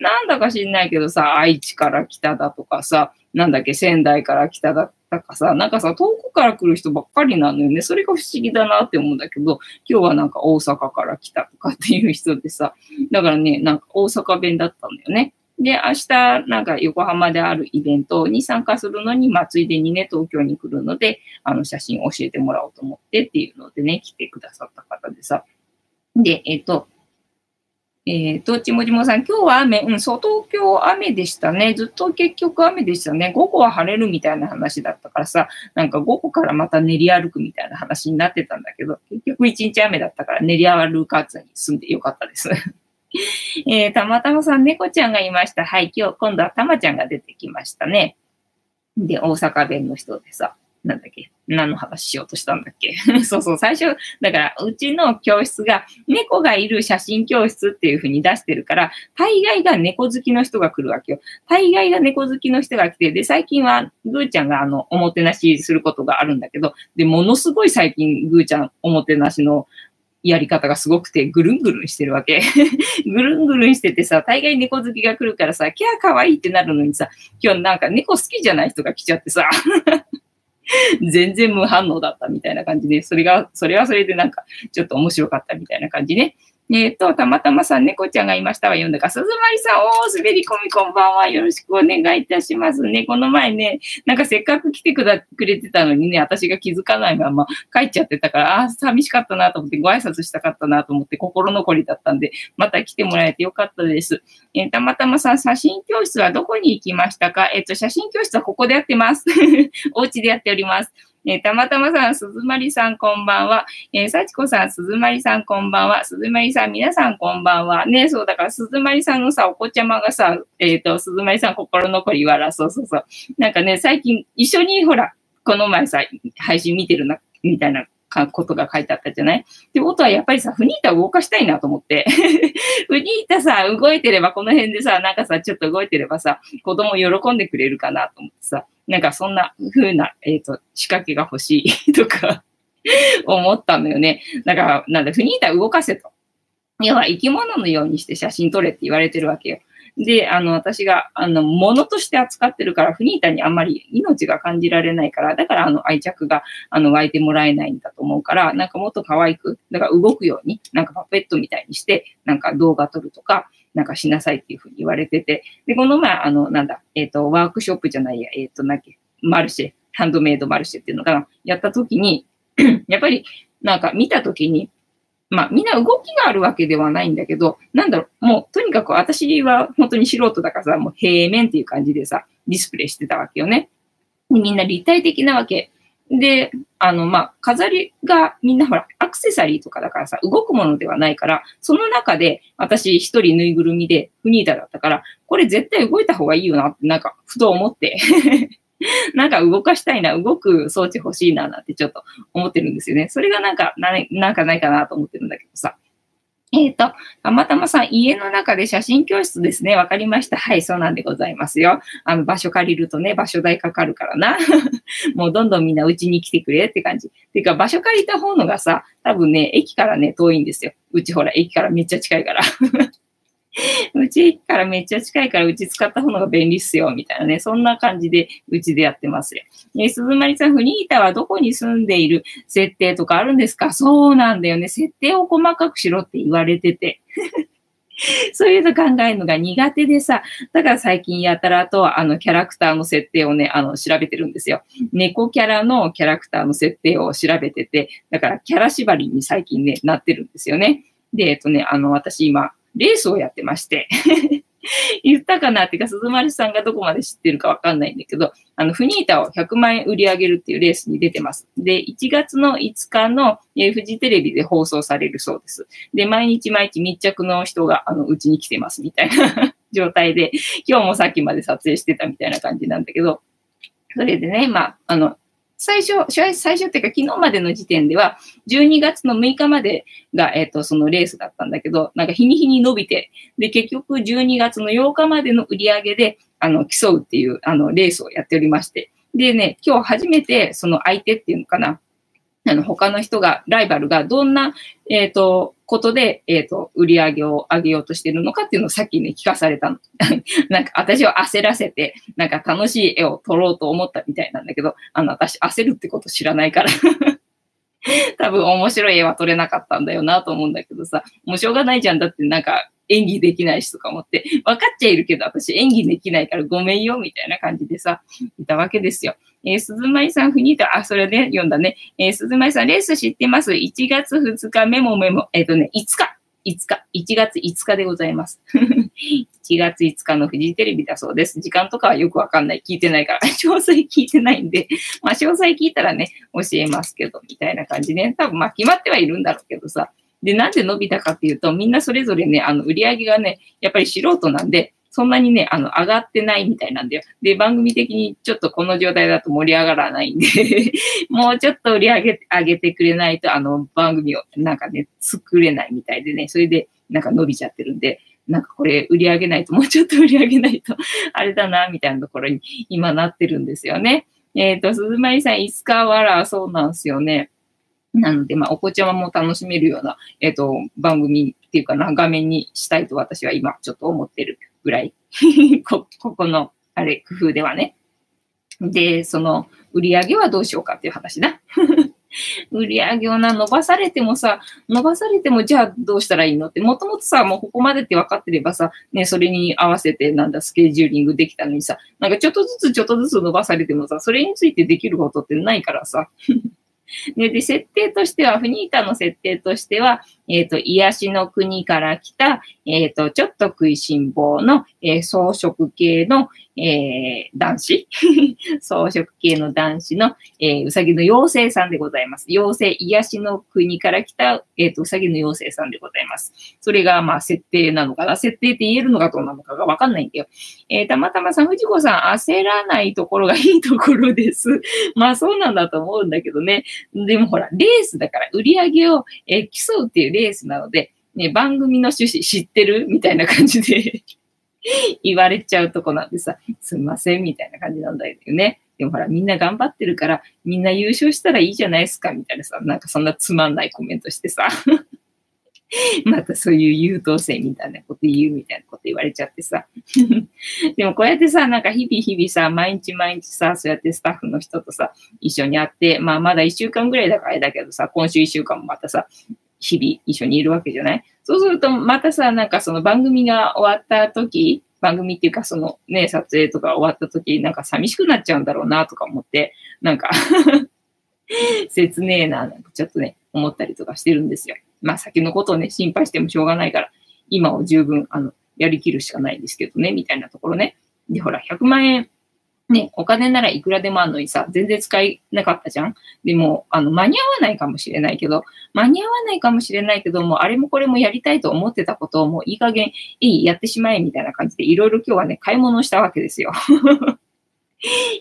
なんだか知んないけどさ、愛知から来ただとかさ、なんだっけ、仙台から来ただとかさ、なんかさ、遠くから来る人ばっかりなのよね。それが不思議だなって思うんだけど、今日はなんか大阪から来たとかっていう人でさ、だからね、なんか大阪弁だったんだよね。で、明日、なんか横浜であるイベントに参加するのに、まあ、ついでにね、東京に来るので、写真を教えてもらおうと思ってっていうのでね、来てくださった方でさ。で、ちもじもさん、今日は雨、そう、東京雨でしたね。ずっと結局雨でしたね。午後は晴れるみたいな話だったからさ、なんか午後からまた練り歩くみたいな話になってたんだけど、結局一日雨だったから練り歩かずに済んでよかったです。たまたまさん、猫ちゃんがいました。はい、今度はたまちゃんが出てきましたね。で、大阪弁の人でさ、なんだっけ、何の話しようとしたんだっけ。そう、最初、だから、うちの教室が、猫がいる写真教室っていう風に出してるから、大概が猫好きの人が来るわけよ。来て、で、最近は、ぐーちゃんが、おもてなしすることがあるんだけど、で、ものすごい最近、ぐーちゃん、おもてなしの、やり方がすごくて、ぐるんぐるんしてるわけ。しててさ、大概猫好きが来るからさ、キャーかわいいってなるのにさ、今日なんか猫好きじゃない人が来ちゃってさ、全然無反応だったみたいな感じで、それはそれでなんか、ちょっと面白かったみたいな感じね。たまたまさん、猫ちゃんがいましたわ、読んだか。鈴まりさん、滑り込みこんばんは。よろしくお願いいたしますね。この前ね、なんかせっかく来てくれてたのにね、私が気づかないまま帰っちゃってたから、寂しかったなと思って、ご挨拶したかったなと思って、心残りだったんで、また来てもらえてよかったです。たまたまさん、写真教室はどこに行きましたか？写真教室はここでやってます。お家でやっております。たまたまさん、すずまりさんこんばんは。さちこさん、すずまりさんこんばんは。すずまりさん、皆さんこんばんは。ね、そう、だからすずまりさんのさ、お子ちゃまがさ、すずまりさん心残り笑、そう。なんかね、最近一緒にほら、この前さ、配信見てるな、みたいなことが書いてあったじゃない？ってことはやっぱりさ、フニータを動かしたいなと思って。フニータさ、動いてれば、この辺でさ、なんかさ、ちょっと動いてればさ、子供喜んでくれるかなと思ってさ。なんかそんな風な、仕掛けが欲しいとか思ったのよね。だから、なんだ、フニータ動かせと。要は生き物のようにして写真撮れって言われてるわけよ。で、私が、物として扱ってるから、フニータにあんまり命が感じられないから、だから、愛着が、湧いてもらえないんだと思うから、なんかもっと可愛く、だから動くように、なんかパペットみたいにして、なんか動画撮るとか、なんかしなさいっていうふうに言われてて。で、この前、ワークショップじゃないや、マルシェ、ハンドメイドマルシェっていうのかな、やったときに、やっぱりなんか見たときに、まあみんな動きがあるわけではないんだけど、なんだろう、もうとにかく私は本当に素人だからさ、もう平面っていう感じでさ、ディスプレイしてたわけよね。みんな立体的なわけ。で、まあ、飾りがみんなほら、アクセサリーとかだからさ、動くものではないから、その中で私一人ぬいぐるみでフニータだったから、これ絶対動いた方がいいよなって、なんか、ふと思って、なんか動かしたいな、動く装置欲しいななんてちょっと思ってるんですよね。それがなんかないかなと思ってるんだけどさ。たまたまさん、家の中で写真教室ですね。わかりました。はい、そうなんでございますよ。場所借りるとね、場所代かかるからな。もうどんどんみんなうちに来てくれって感じ。てか、場所借りた方のがさ、多分ね、駅からね、遠いんですよ。うちほら、駅からめっちゃ近いから。うち駅からめっちゃ近いから、うち使った方のが便利っすよ、みたいなね。そんな感じで、うちでやってますよ。鈴まりさん、フニータはどこに住んでいる設定とかあるんですか？そうなんだよね。設定を細かくしろって言われてて。そういうの考えるのが苦手でさ。だから最近やたらと、キャラクターの設定をね、調べてるんですよ。猫キャラのキャラクターの設定を調べてて、だからキャラ縛りに最近ね、なってるんですよね。で、私今、レースをやってまして。言ったかなっていうか、鈴丸さんがどこまで知ってるかわかんないんだけど、フニータを100万円売り上げるっていうレースに出てます。で、1月の5日の、フジテレビで放送されるそうです。で、毎日密着の人が、うちに来てますみたいな状態で、今日もさっきまで撮影してたみたいな感じなんだけど、それでね、まあ、最初っていうか昨日までの時点では12月の6日までが、そのレースだったんだけど、なんか日に日に伸びて、で、結局12月の8日までの売り上げで、競うっていう、レースをやっておりまして。でね、今日初めてその相手っていうのかな。他の人が、ライバルがどんな、ことで、売り上げを上げようとしてるのかっていうのをさっきね、聞かされたの。なんか、私を焦らせて、なんか楽しい絵を撮ろうと思ったみたいなんだけど、私焦るってこと知らないから。多分面白い絵は撮れなかったんだよなと思うんだけどさ、もうしょうがないじゃん。だってなんか、演技できないしとか思って、分かっちゃいるけど、私演技できないからごめんよ、みたいな感じでさ、いたわけですよ。鈴舞さん、フニータ、あ、それで、ね、読んだね。鈴舞さん、レース知ってます ?1 月2日、メモ。1月5日でございます。1月5日のフジテレビだそうです。時間とかはよくわかんない。聞いてないから。詳細聞いてないんで、まあ、詳細聞いたらね、教えますけど、みたいな感じね。多分、まあ、決まってはいるんだろうけどさ。で、なんで伸びたかっていうと、みんなそれぞれね、売り上げがね、やっぱり素人なんで、そんなにね、上がってないみたいなんだよ。で、番組的にちょっとこの状態だと盛り上がらないんで、もうちょっと売り上げてくれないと、番組をなんかね、作れないみたいでね、それでなんか伸びちゃってるんで、なんかこれ売り上げないと、もうちょっと売り上げないと、あれだな、みたいなところに今なってるんですよね。鈴まりさん、いつかわら、そうなんですよね。なので、まあ、お子ちゃまも楽しめるような、番組っていうかな、画面にしたいと私は今ちょっと思ってるぐらい。この、あれ、工夫ではね。で、その、売り上げはどうしようかっていう話だ。売り上げをな、伸ばされても、じゃあどうしたらいいのって、もともとさ、もうここまでって分かってればさ、ね、それに合わせて、スケジューリングできたのにさ、なんかちょっとずつ伸ばされてもさ、それについてできることってないからさ。で、設定としては、フニータの設定としては、癒しの国から来た、ちょっと食いしん坊の、草食系の、男子草食系の男子の、うさぎの妖精さんでございます。妖精、癒しの国から来た、うさぎの妖精さんでございます。それが、まあ、設定なのかな。設定って言えるのかどうなのかがわかんないんだよ。たまたまさん、藤子さん、焦らないところがいいところです。まあ、そうなんだと思うんだけどね。でもほら、レースだから、売り上げを、競うっていうレースなので、ね、番組の趣旨知ってるみたいな感じで言われちゃうとこなんでさ、すみませんみたいな感じなんだよね。でもほら、みんな頑張ってるから、みんな優勝したらいいじゃないですかみたいなさ、なんかそんなつまんないコメントしてさ、またそういう優等生みたいなこと言うみたいなこと言われちゃってさ。でもこうやってさ、なんか日々さ、毎日さ、そうやってスタッフの人とさ、一緒に会って、まあまだ1週間ぐらいだからあれだけどさ、今週1週間もまたさ、日々一緒にいるわけじゃない？そうするとまたさ、なんかその番組が終わった時番組っていうかそのね、撮影とか終わった時なんか寂しくなっちゃうんだろうなとか思って、なんか切ねえな、なんかちょっとね、思ったりとかしてるんですよ。まあ先のことをね、心配してもしょうがないから、今を十分やりきるしかないんですけどね、みたいなところね。で、ほら、100万円、ね、お金ならいくらでもあるのにさ、全然使えなかったじゃん。でも、間に合わないかもしれないけど、もうあれもこれもやりたいと思ってたことをもういい加減、やってしまえみたいな感じで、いろいろ今日はね、買い物をしたわけですよ。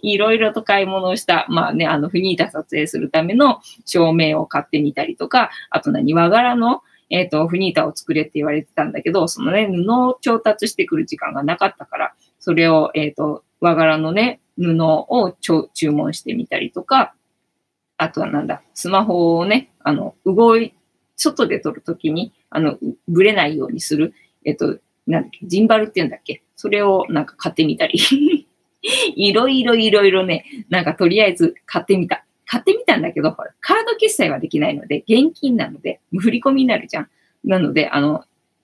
いろいろと買い物をした。まあね、フニータ撮影するための照明を買ってみたりとか、あと何、和柄の、フニータを作れって言われてたんだけど、そのね、布を調達してくる時間がなかったから、それを、和柄のね、布を注文してみたりとか、あとはなんだ、スマホをね、外で撮るときに、ぶれないようにする、なんだっけ、ジンバルって言うんだっけ、それをなんか買ってみたり。いろいろね、なんかとりあえず買ってみた。んだけど、ほら、カード決済はできないので、現金なので、振り込みになるじゃん。なので、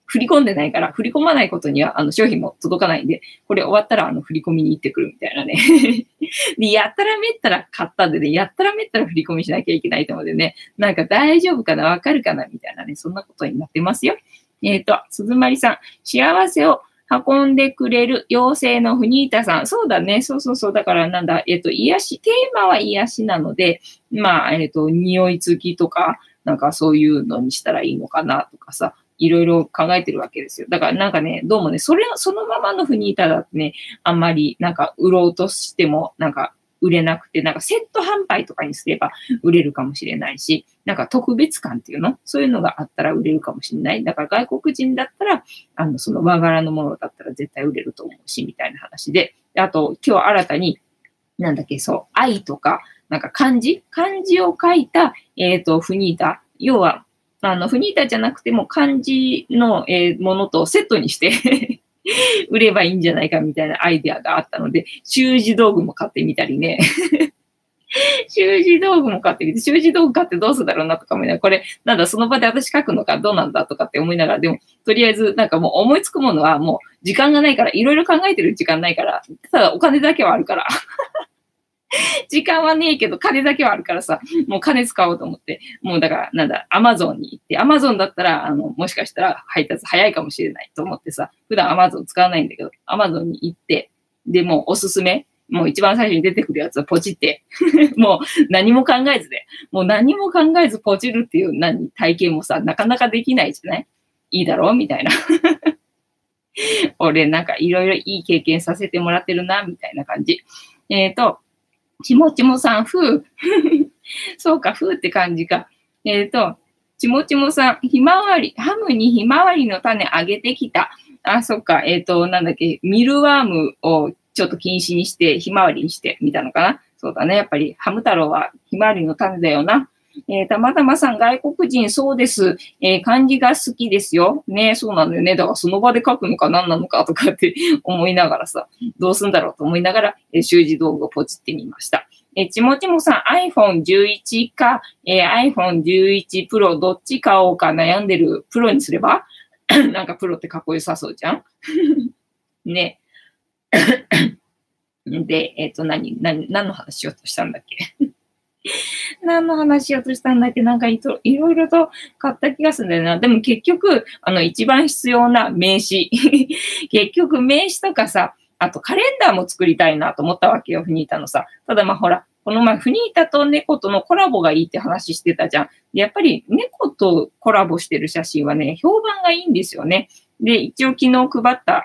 振り込んでないから、振り込まないことには、商品も届かないんで、これ終わったら、振り込みに行ってくるみたいなね。で、やったらめったら買ったんでね、やったらめったら振り込みしなきゃいけないと思うのでね、なんか大丈夫かな、わかるかなみたいなね、そんなことになってますよ。鈴まりさん、幸せを運んでくれる妖精のフニータさん。そうだね。そう。だからなんだ。癒し、テーマは癒しなので、まあ、匂い付きとか、なんかそういうのにしたらいいのかなとかさ、いろいろ考えてるわけですよ。だからなんかね、どうもね、そのままのフニータだってね、あんまりなんか売ろうとしても、なんか売れなくて、なんかセット販売とかにすれば売れるかもしれないし、なんか特別感っていうの？そういうのがあったら売れるかもしれない。だから外国人だったら、その和柄のものだったら絶対売れると思うし、みたいな話で。あと、今日新たに、なんだっけ、そう、愛とか、なんか漢字を書いた、フニータ。要は、フニータじゃなくても漢字の、ものとセットにして、売ればいいんじゃないかみたいなアイデアがあったので、習字道具も買ってみたりね。習字道具買ってどうするだろうなとか思いながら、これ、なんだ、その場で私書くのかどうなんだとかって思いながら、でも、とりあえず、なんかもう思いつくものはもう時間がないから、いろいろ考えてる時間ないから、ただお金だけはあるから。時間はねえけど、金だけはあるからさ、もう金使おうと思って、もうだから、なんだ、アマゾンに行って、アマゾンだったら、もしかしたら配達早いかもしれないと思ってさ、普段アマゾン使わないんだけど、アマゾンに行って、で、もうおすすめ、もう一番最初に出てくるやつはポチって、もう何も考えずで、ポチるっていう体験もさ、なかなかできないじゃない？いいだろうみたいな。俺なんかいろいろいい経験させてもらってるな、みたいな感じ。ちもちもさん、ふぅ。そうか、ふぅって感じか。ちもちもさん、ハムにひまわりの種あげてきた。あ、そっか、なんだっけ、ミルワームをちょっと禁止にして、ひまわりにしてみたのかな。そうだね、やっぱりハム太郎はひまわりの種だよな。たまたまさん、外国人、そうです。漢字が好きですよ。ね、そうなんだよね。だからその場で書くのか何なのかとかって思いながらさ、どうすんだろうと思いながら、習字道具をポチってみました。ちもちもさん、iPhone11 か、iPhone11 Pro どっち買おうか悩んでる。プロにすればなんかプロってかっこよさそうじゃんね。で、何の話しようとしたんだっけなんかいろいろと買った気がするんだよな。でも結局、一番必要な名刺。結局名刺とかさ、あとカレンダーも作りたいなと思ったわけよ、フニータのさ。ただまあほら、この前フニータと猫とのコラボがいいって話してたじゃん。でやっぱり猫とコラボしてる写真はね、評判がいいんですよね。で、一応昨日配った、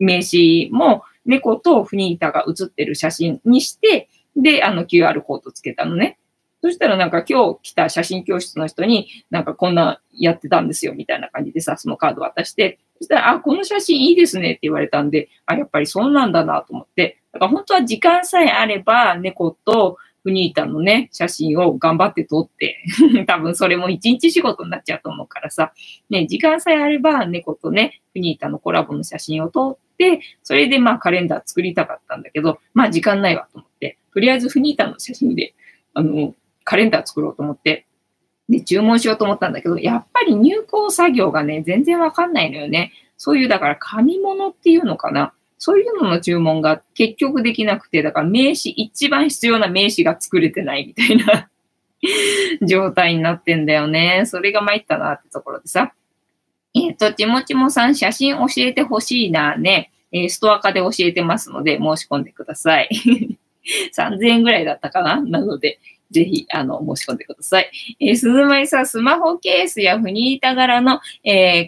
名刺も猫とフニータが写ってる写真にして、で、QR コードつけたのね。そしたらなんか今日来た写真教室の人になんかこんなやってたんですよみたいな感じでさ、そのカード渡して、そしたら、あ、この写真いいですねって言われたんで、あ、やっぱりそうなんだなと思って。だから本当は時間さえあれば猫とフニータのね、写真を頑張って撮って、多分それも一日仕事になっちゃうと思うからさ、ね、時間さえあれば猫とね、フニータのコラボの写真を撮って、それでまあカレンダー作りたかったんだけど、まあ時間ないわと思って、とりあえずフニータの写真で、カレンダー作ろうと思って、で、注文しようと思ったんだけど、やっぱり入稿作業がね、全然わかんないのよね。そういうだから紙物っていうのかな、そういうのの注文が結局できなくて、だから名刺、一番必要な名刺が作れてないみたいな状態になってんだよね。それが参ったなってところでさ。ちもちもさん、写真教えてほしいなね。ストア化で教えてますので、申し込んでください。3000円ぐらいだったかな、なので、ぜひ、申し込んでください。鈴舞さん、スマホケースやフニータ柄の、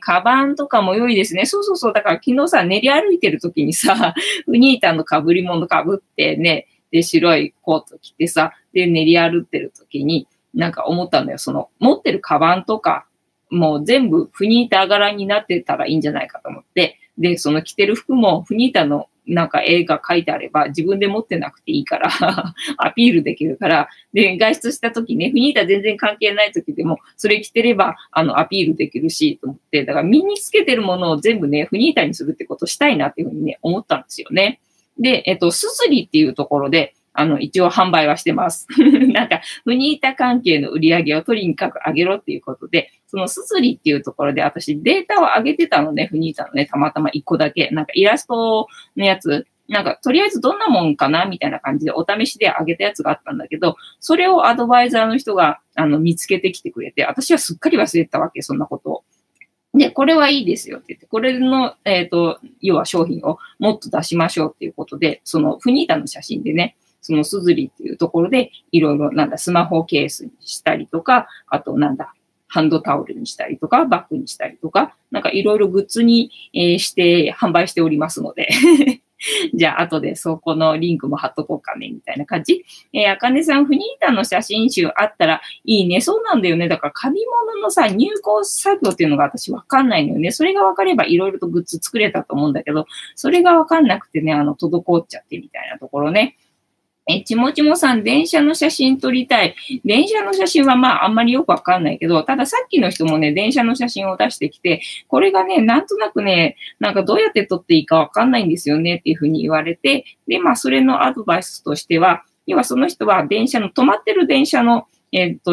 カバンとかも良いですね。そうそうそう。だから昨日さ、練り歩いてる時にさ、フニータの被り物被ってね、で、白いコート着てさ、で、練り歩ってる時に、なんか思ったんだよ。その、持ってるカバンとか、もう全部フニータ柄になってたらいいんじゃないかと思って、で、その着てる服もフニータのなんか絵が描いてあれば自分で持ってなくていいからアピールできるから、で、外出した時ね、フニータ全然関係ない時でもそれ着てればアピールできるしと思って、だから身につけてるものを全部ね、フニータにするってことしたいなっていうふうにね、思ったんですよね。で、すずりっていうところで、一応販売はしてます。なんか、フニータ関係の売り上げをとにかく上げろっていうことで、そのすずりっていうところで私データを上げてたのね、フニータのね、たまたま1個だけ。なんかイラストのやつ、なんかとりあえずどんなもんかなみたいな感じでお試しで上げたやつがあったんだけど、それをアドバイザーの人が見つけてきてくれて、私はすっかり忘れてたわけ、そんなことを。で、これはいいですよって言って、これの、要は商品をもっと出しましょうっていうことで、そのフニータの写真でね、そのすずりっていうところで、いろいろなんだ、スマホケースにしたりとか、あとなんだ、ハンドタオルにしたりとか、バッグにしたりとか、なんかいろいろグッズにして販売しておりますので。じゃあ、後でそこのリンクも貼っとこうかね、みたいな感じ。あかねさん、フニータの写真集あったらいいね。そうなんだよね。だから紙物のさ、入稿作業っていうのが私わかんないのよね。それがわかればいろいろとグッズ作れたと思うんだけど、それがわかんなくてね、滞っちゃってみたいなところね。ちもちもさん、電車の写真撮りたい。電車の写真はまああんまりよくわかんないけど、たださっきの人もね、電車の写真を出してきて、これがね、なんとなくね、なんかどうやって撮っていいかわかんないんですよねっていうふうに言われて、で、まあそれのアドバイスとしては、要はその人は電車の、止まってる電車の、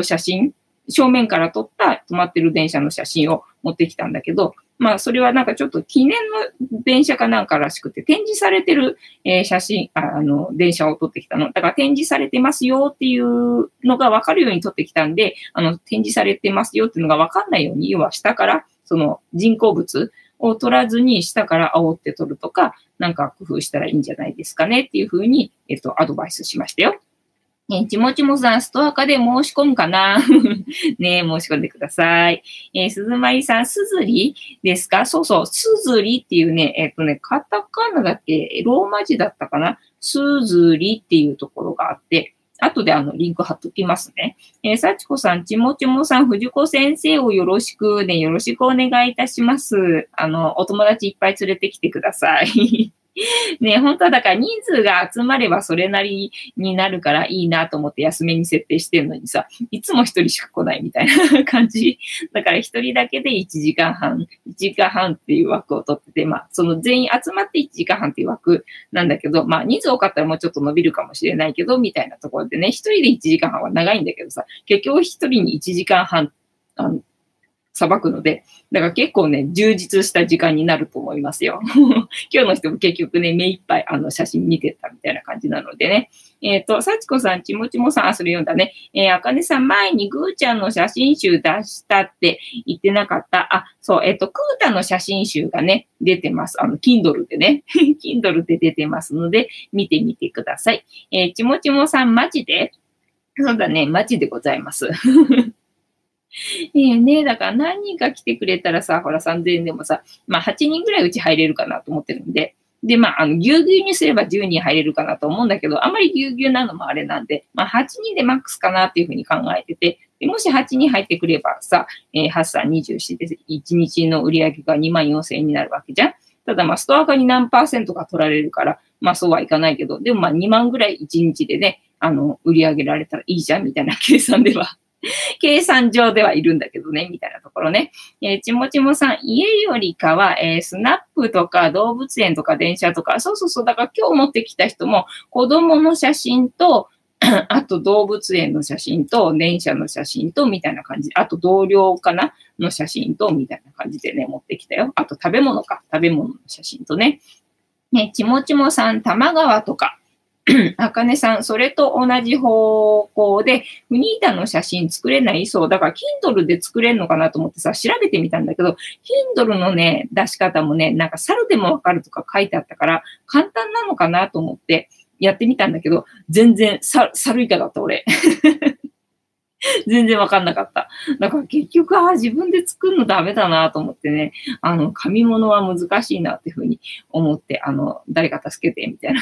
写真、正面から撮った止まってる電車の写真を持ってきたんだけど、まあ、それはなんかちょっと記念の電車かなんからしくて、展示されてる写真、電車を撮ってきたの。だから展示されてますよっていうのがわかるように撮ってきたんで、展示されてますよっていうのがわかんないように、要は下から、その人工物を撮らずに下から煽って撮るとか、なんか工夫したらいいんじゃないですかねっていうふうに、アドバイスしましたよ。ちもちもさん、ストア化で申し込むかなねえ、申し込んでください。鈴舞さん、すずりですか？そうそう、すずりっていうね、カタカナだっけ？ローマ字だったかな？すずりっていうところがあって、後でリンク貼っときますね。さちこさん、ちもちもさん、藤子先生をよろしくね、よろしくお願いいたします。お友達いっぱい連れてきてください。ね、本当はだから人数が集まればそれなりになるからいいなと思って安めに設定してるのにさ、いつも一人しか来ないみたいな感じ。だから一人だけで1時間半っていう枠を取ってて、まあ、その全員集まって1時間半っていう枠なんだけど、まあ、人数多かったらもうちょっと伸びるかもしれないけど、みたいなところでね、一人で1時間半は長いんだけどさ、結局一人に1時間半、さばくので、だから結構ね、充実した時間になると思いますよ。今日の人も結局ね、目いっぱい写真見てたみたいな感じなのでね。さちこさん、ちもちもさん、あ、それ読んだね。あかねさん、前にぐーちゃんの写真集出したって言ってなかった。あ、そう、くーたの写真集がね、出てます。Kindle でね。Kindle で出てますので、見てみてください。ちもちもさん、マジで？そうだね、マジでございます。ねえ、だから何人か来てくれたらさ、ほら3000円でもさ、まあ8人ぐらいうち入れるかなと思ってるんで、で、まあ、ぎゅうぎゅうにすれば10人入れるかなと思うんだけど、あんまりぎゅうぎゅうなのもあれなんで、まあ8人でマックスかなっていうふうに考えてて、でもし8人入ってくればさ、8×3=24で1日の売り上げが24000円になるわけじゃん。ただまあストア化に何%か取られるから、まあそうはいかないけど、でもまあ2万ぐらい1日でね、売り上げられたらいいじゃんみたいな計算では。計算上ではいるんだけどね、みたいなところね。ちもちもさん、家よりかは、スナップとか動物園とか電車とか、そうそうそう、だから今日持ってきた人も子供の写真と、あと動物園の写真と電車の写真とみたいな感じ。あと同僚かなの写真とみたいな感じでね、持ってきたよ。あと食べ物か。食べ物の写真とね。ね、ちもちもさん、玉川とか。あかねさん、それと同じ方向で、フニータの写真作れないそう。だから、Kindle で作れるのかなと思ってさ、調べてみたんだけど、Kindle のね、出し方もね、なんか猿でもわかるとか書いてあったから、簡単なのかなと思ってやってみたんだけど、全然猿以下だった、俺。全然わかんなかった。だから結局、自分で作るのダメだなと思ってね、紙物は難しいなっていうふうに思って、誰か助けて、みたいな。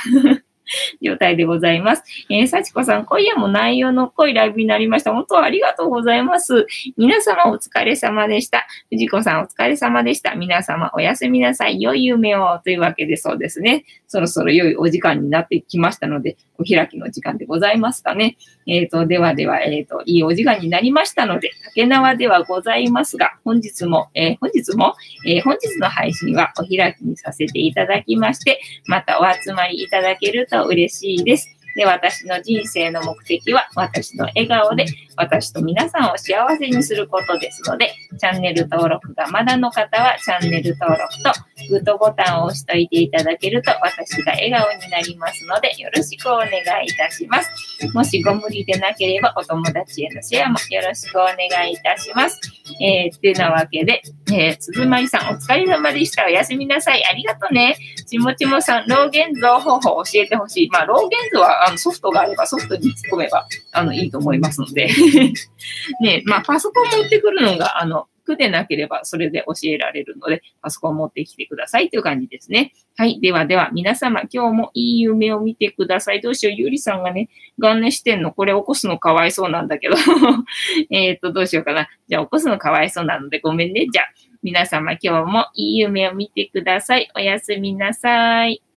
状態でございます。幸子さん、今夜も内容の濃いライブになりました。本当ありがとうございます。皆様お疲れ様でした。藤子さんお疲れ様でした。皆様おやすみなさい。良い夢をというわけでそうですね。そろそろ良いお時間になってきましたので、お開きの時間でございますかね。では、いいお時間になりましたので、竹縄ではございますが、本日の配信はお開きにさせていただきまして、またお集まりいただけると嬉しいです。で、私の人生の目的は、私の笑顔で、私と皆さんを幸せにすることですので、チャンネル登録がまだの方は、チャンネル登録と、グッドボタンを押しておいていただけると、私が笑顔になりますので、よろしくお願いいたします。もしご無理でなければ、お友達へのシェアもよろしくお願いいたします。ってなわけで、鈴舞さん、お疲れ様でした。おやすみなさい。ありがとね。ちもちもさん、ローゲンゾ方法を教えてほしい。まあ、ローゲンゾは、ソフトがあればソフトに突っ込めばいいと思いますのでね、まあ、パソコン持ってくるのが苦でなければそれで教えられるのでパソコン持ってきてくださいという感じですね。はい。では皆様今日もいい夢を見てください。どうしよう。ゆりさんがね、元寝してんの。これ起こすのかわいそうなんだけどどうしようかな。じゃあ起こすのかわいそうなのでごめんね。じゃあ皆様今日もいい夢を見てください。おやすみなさい。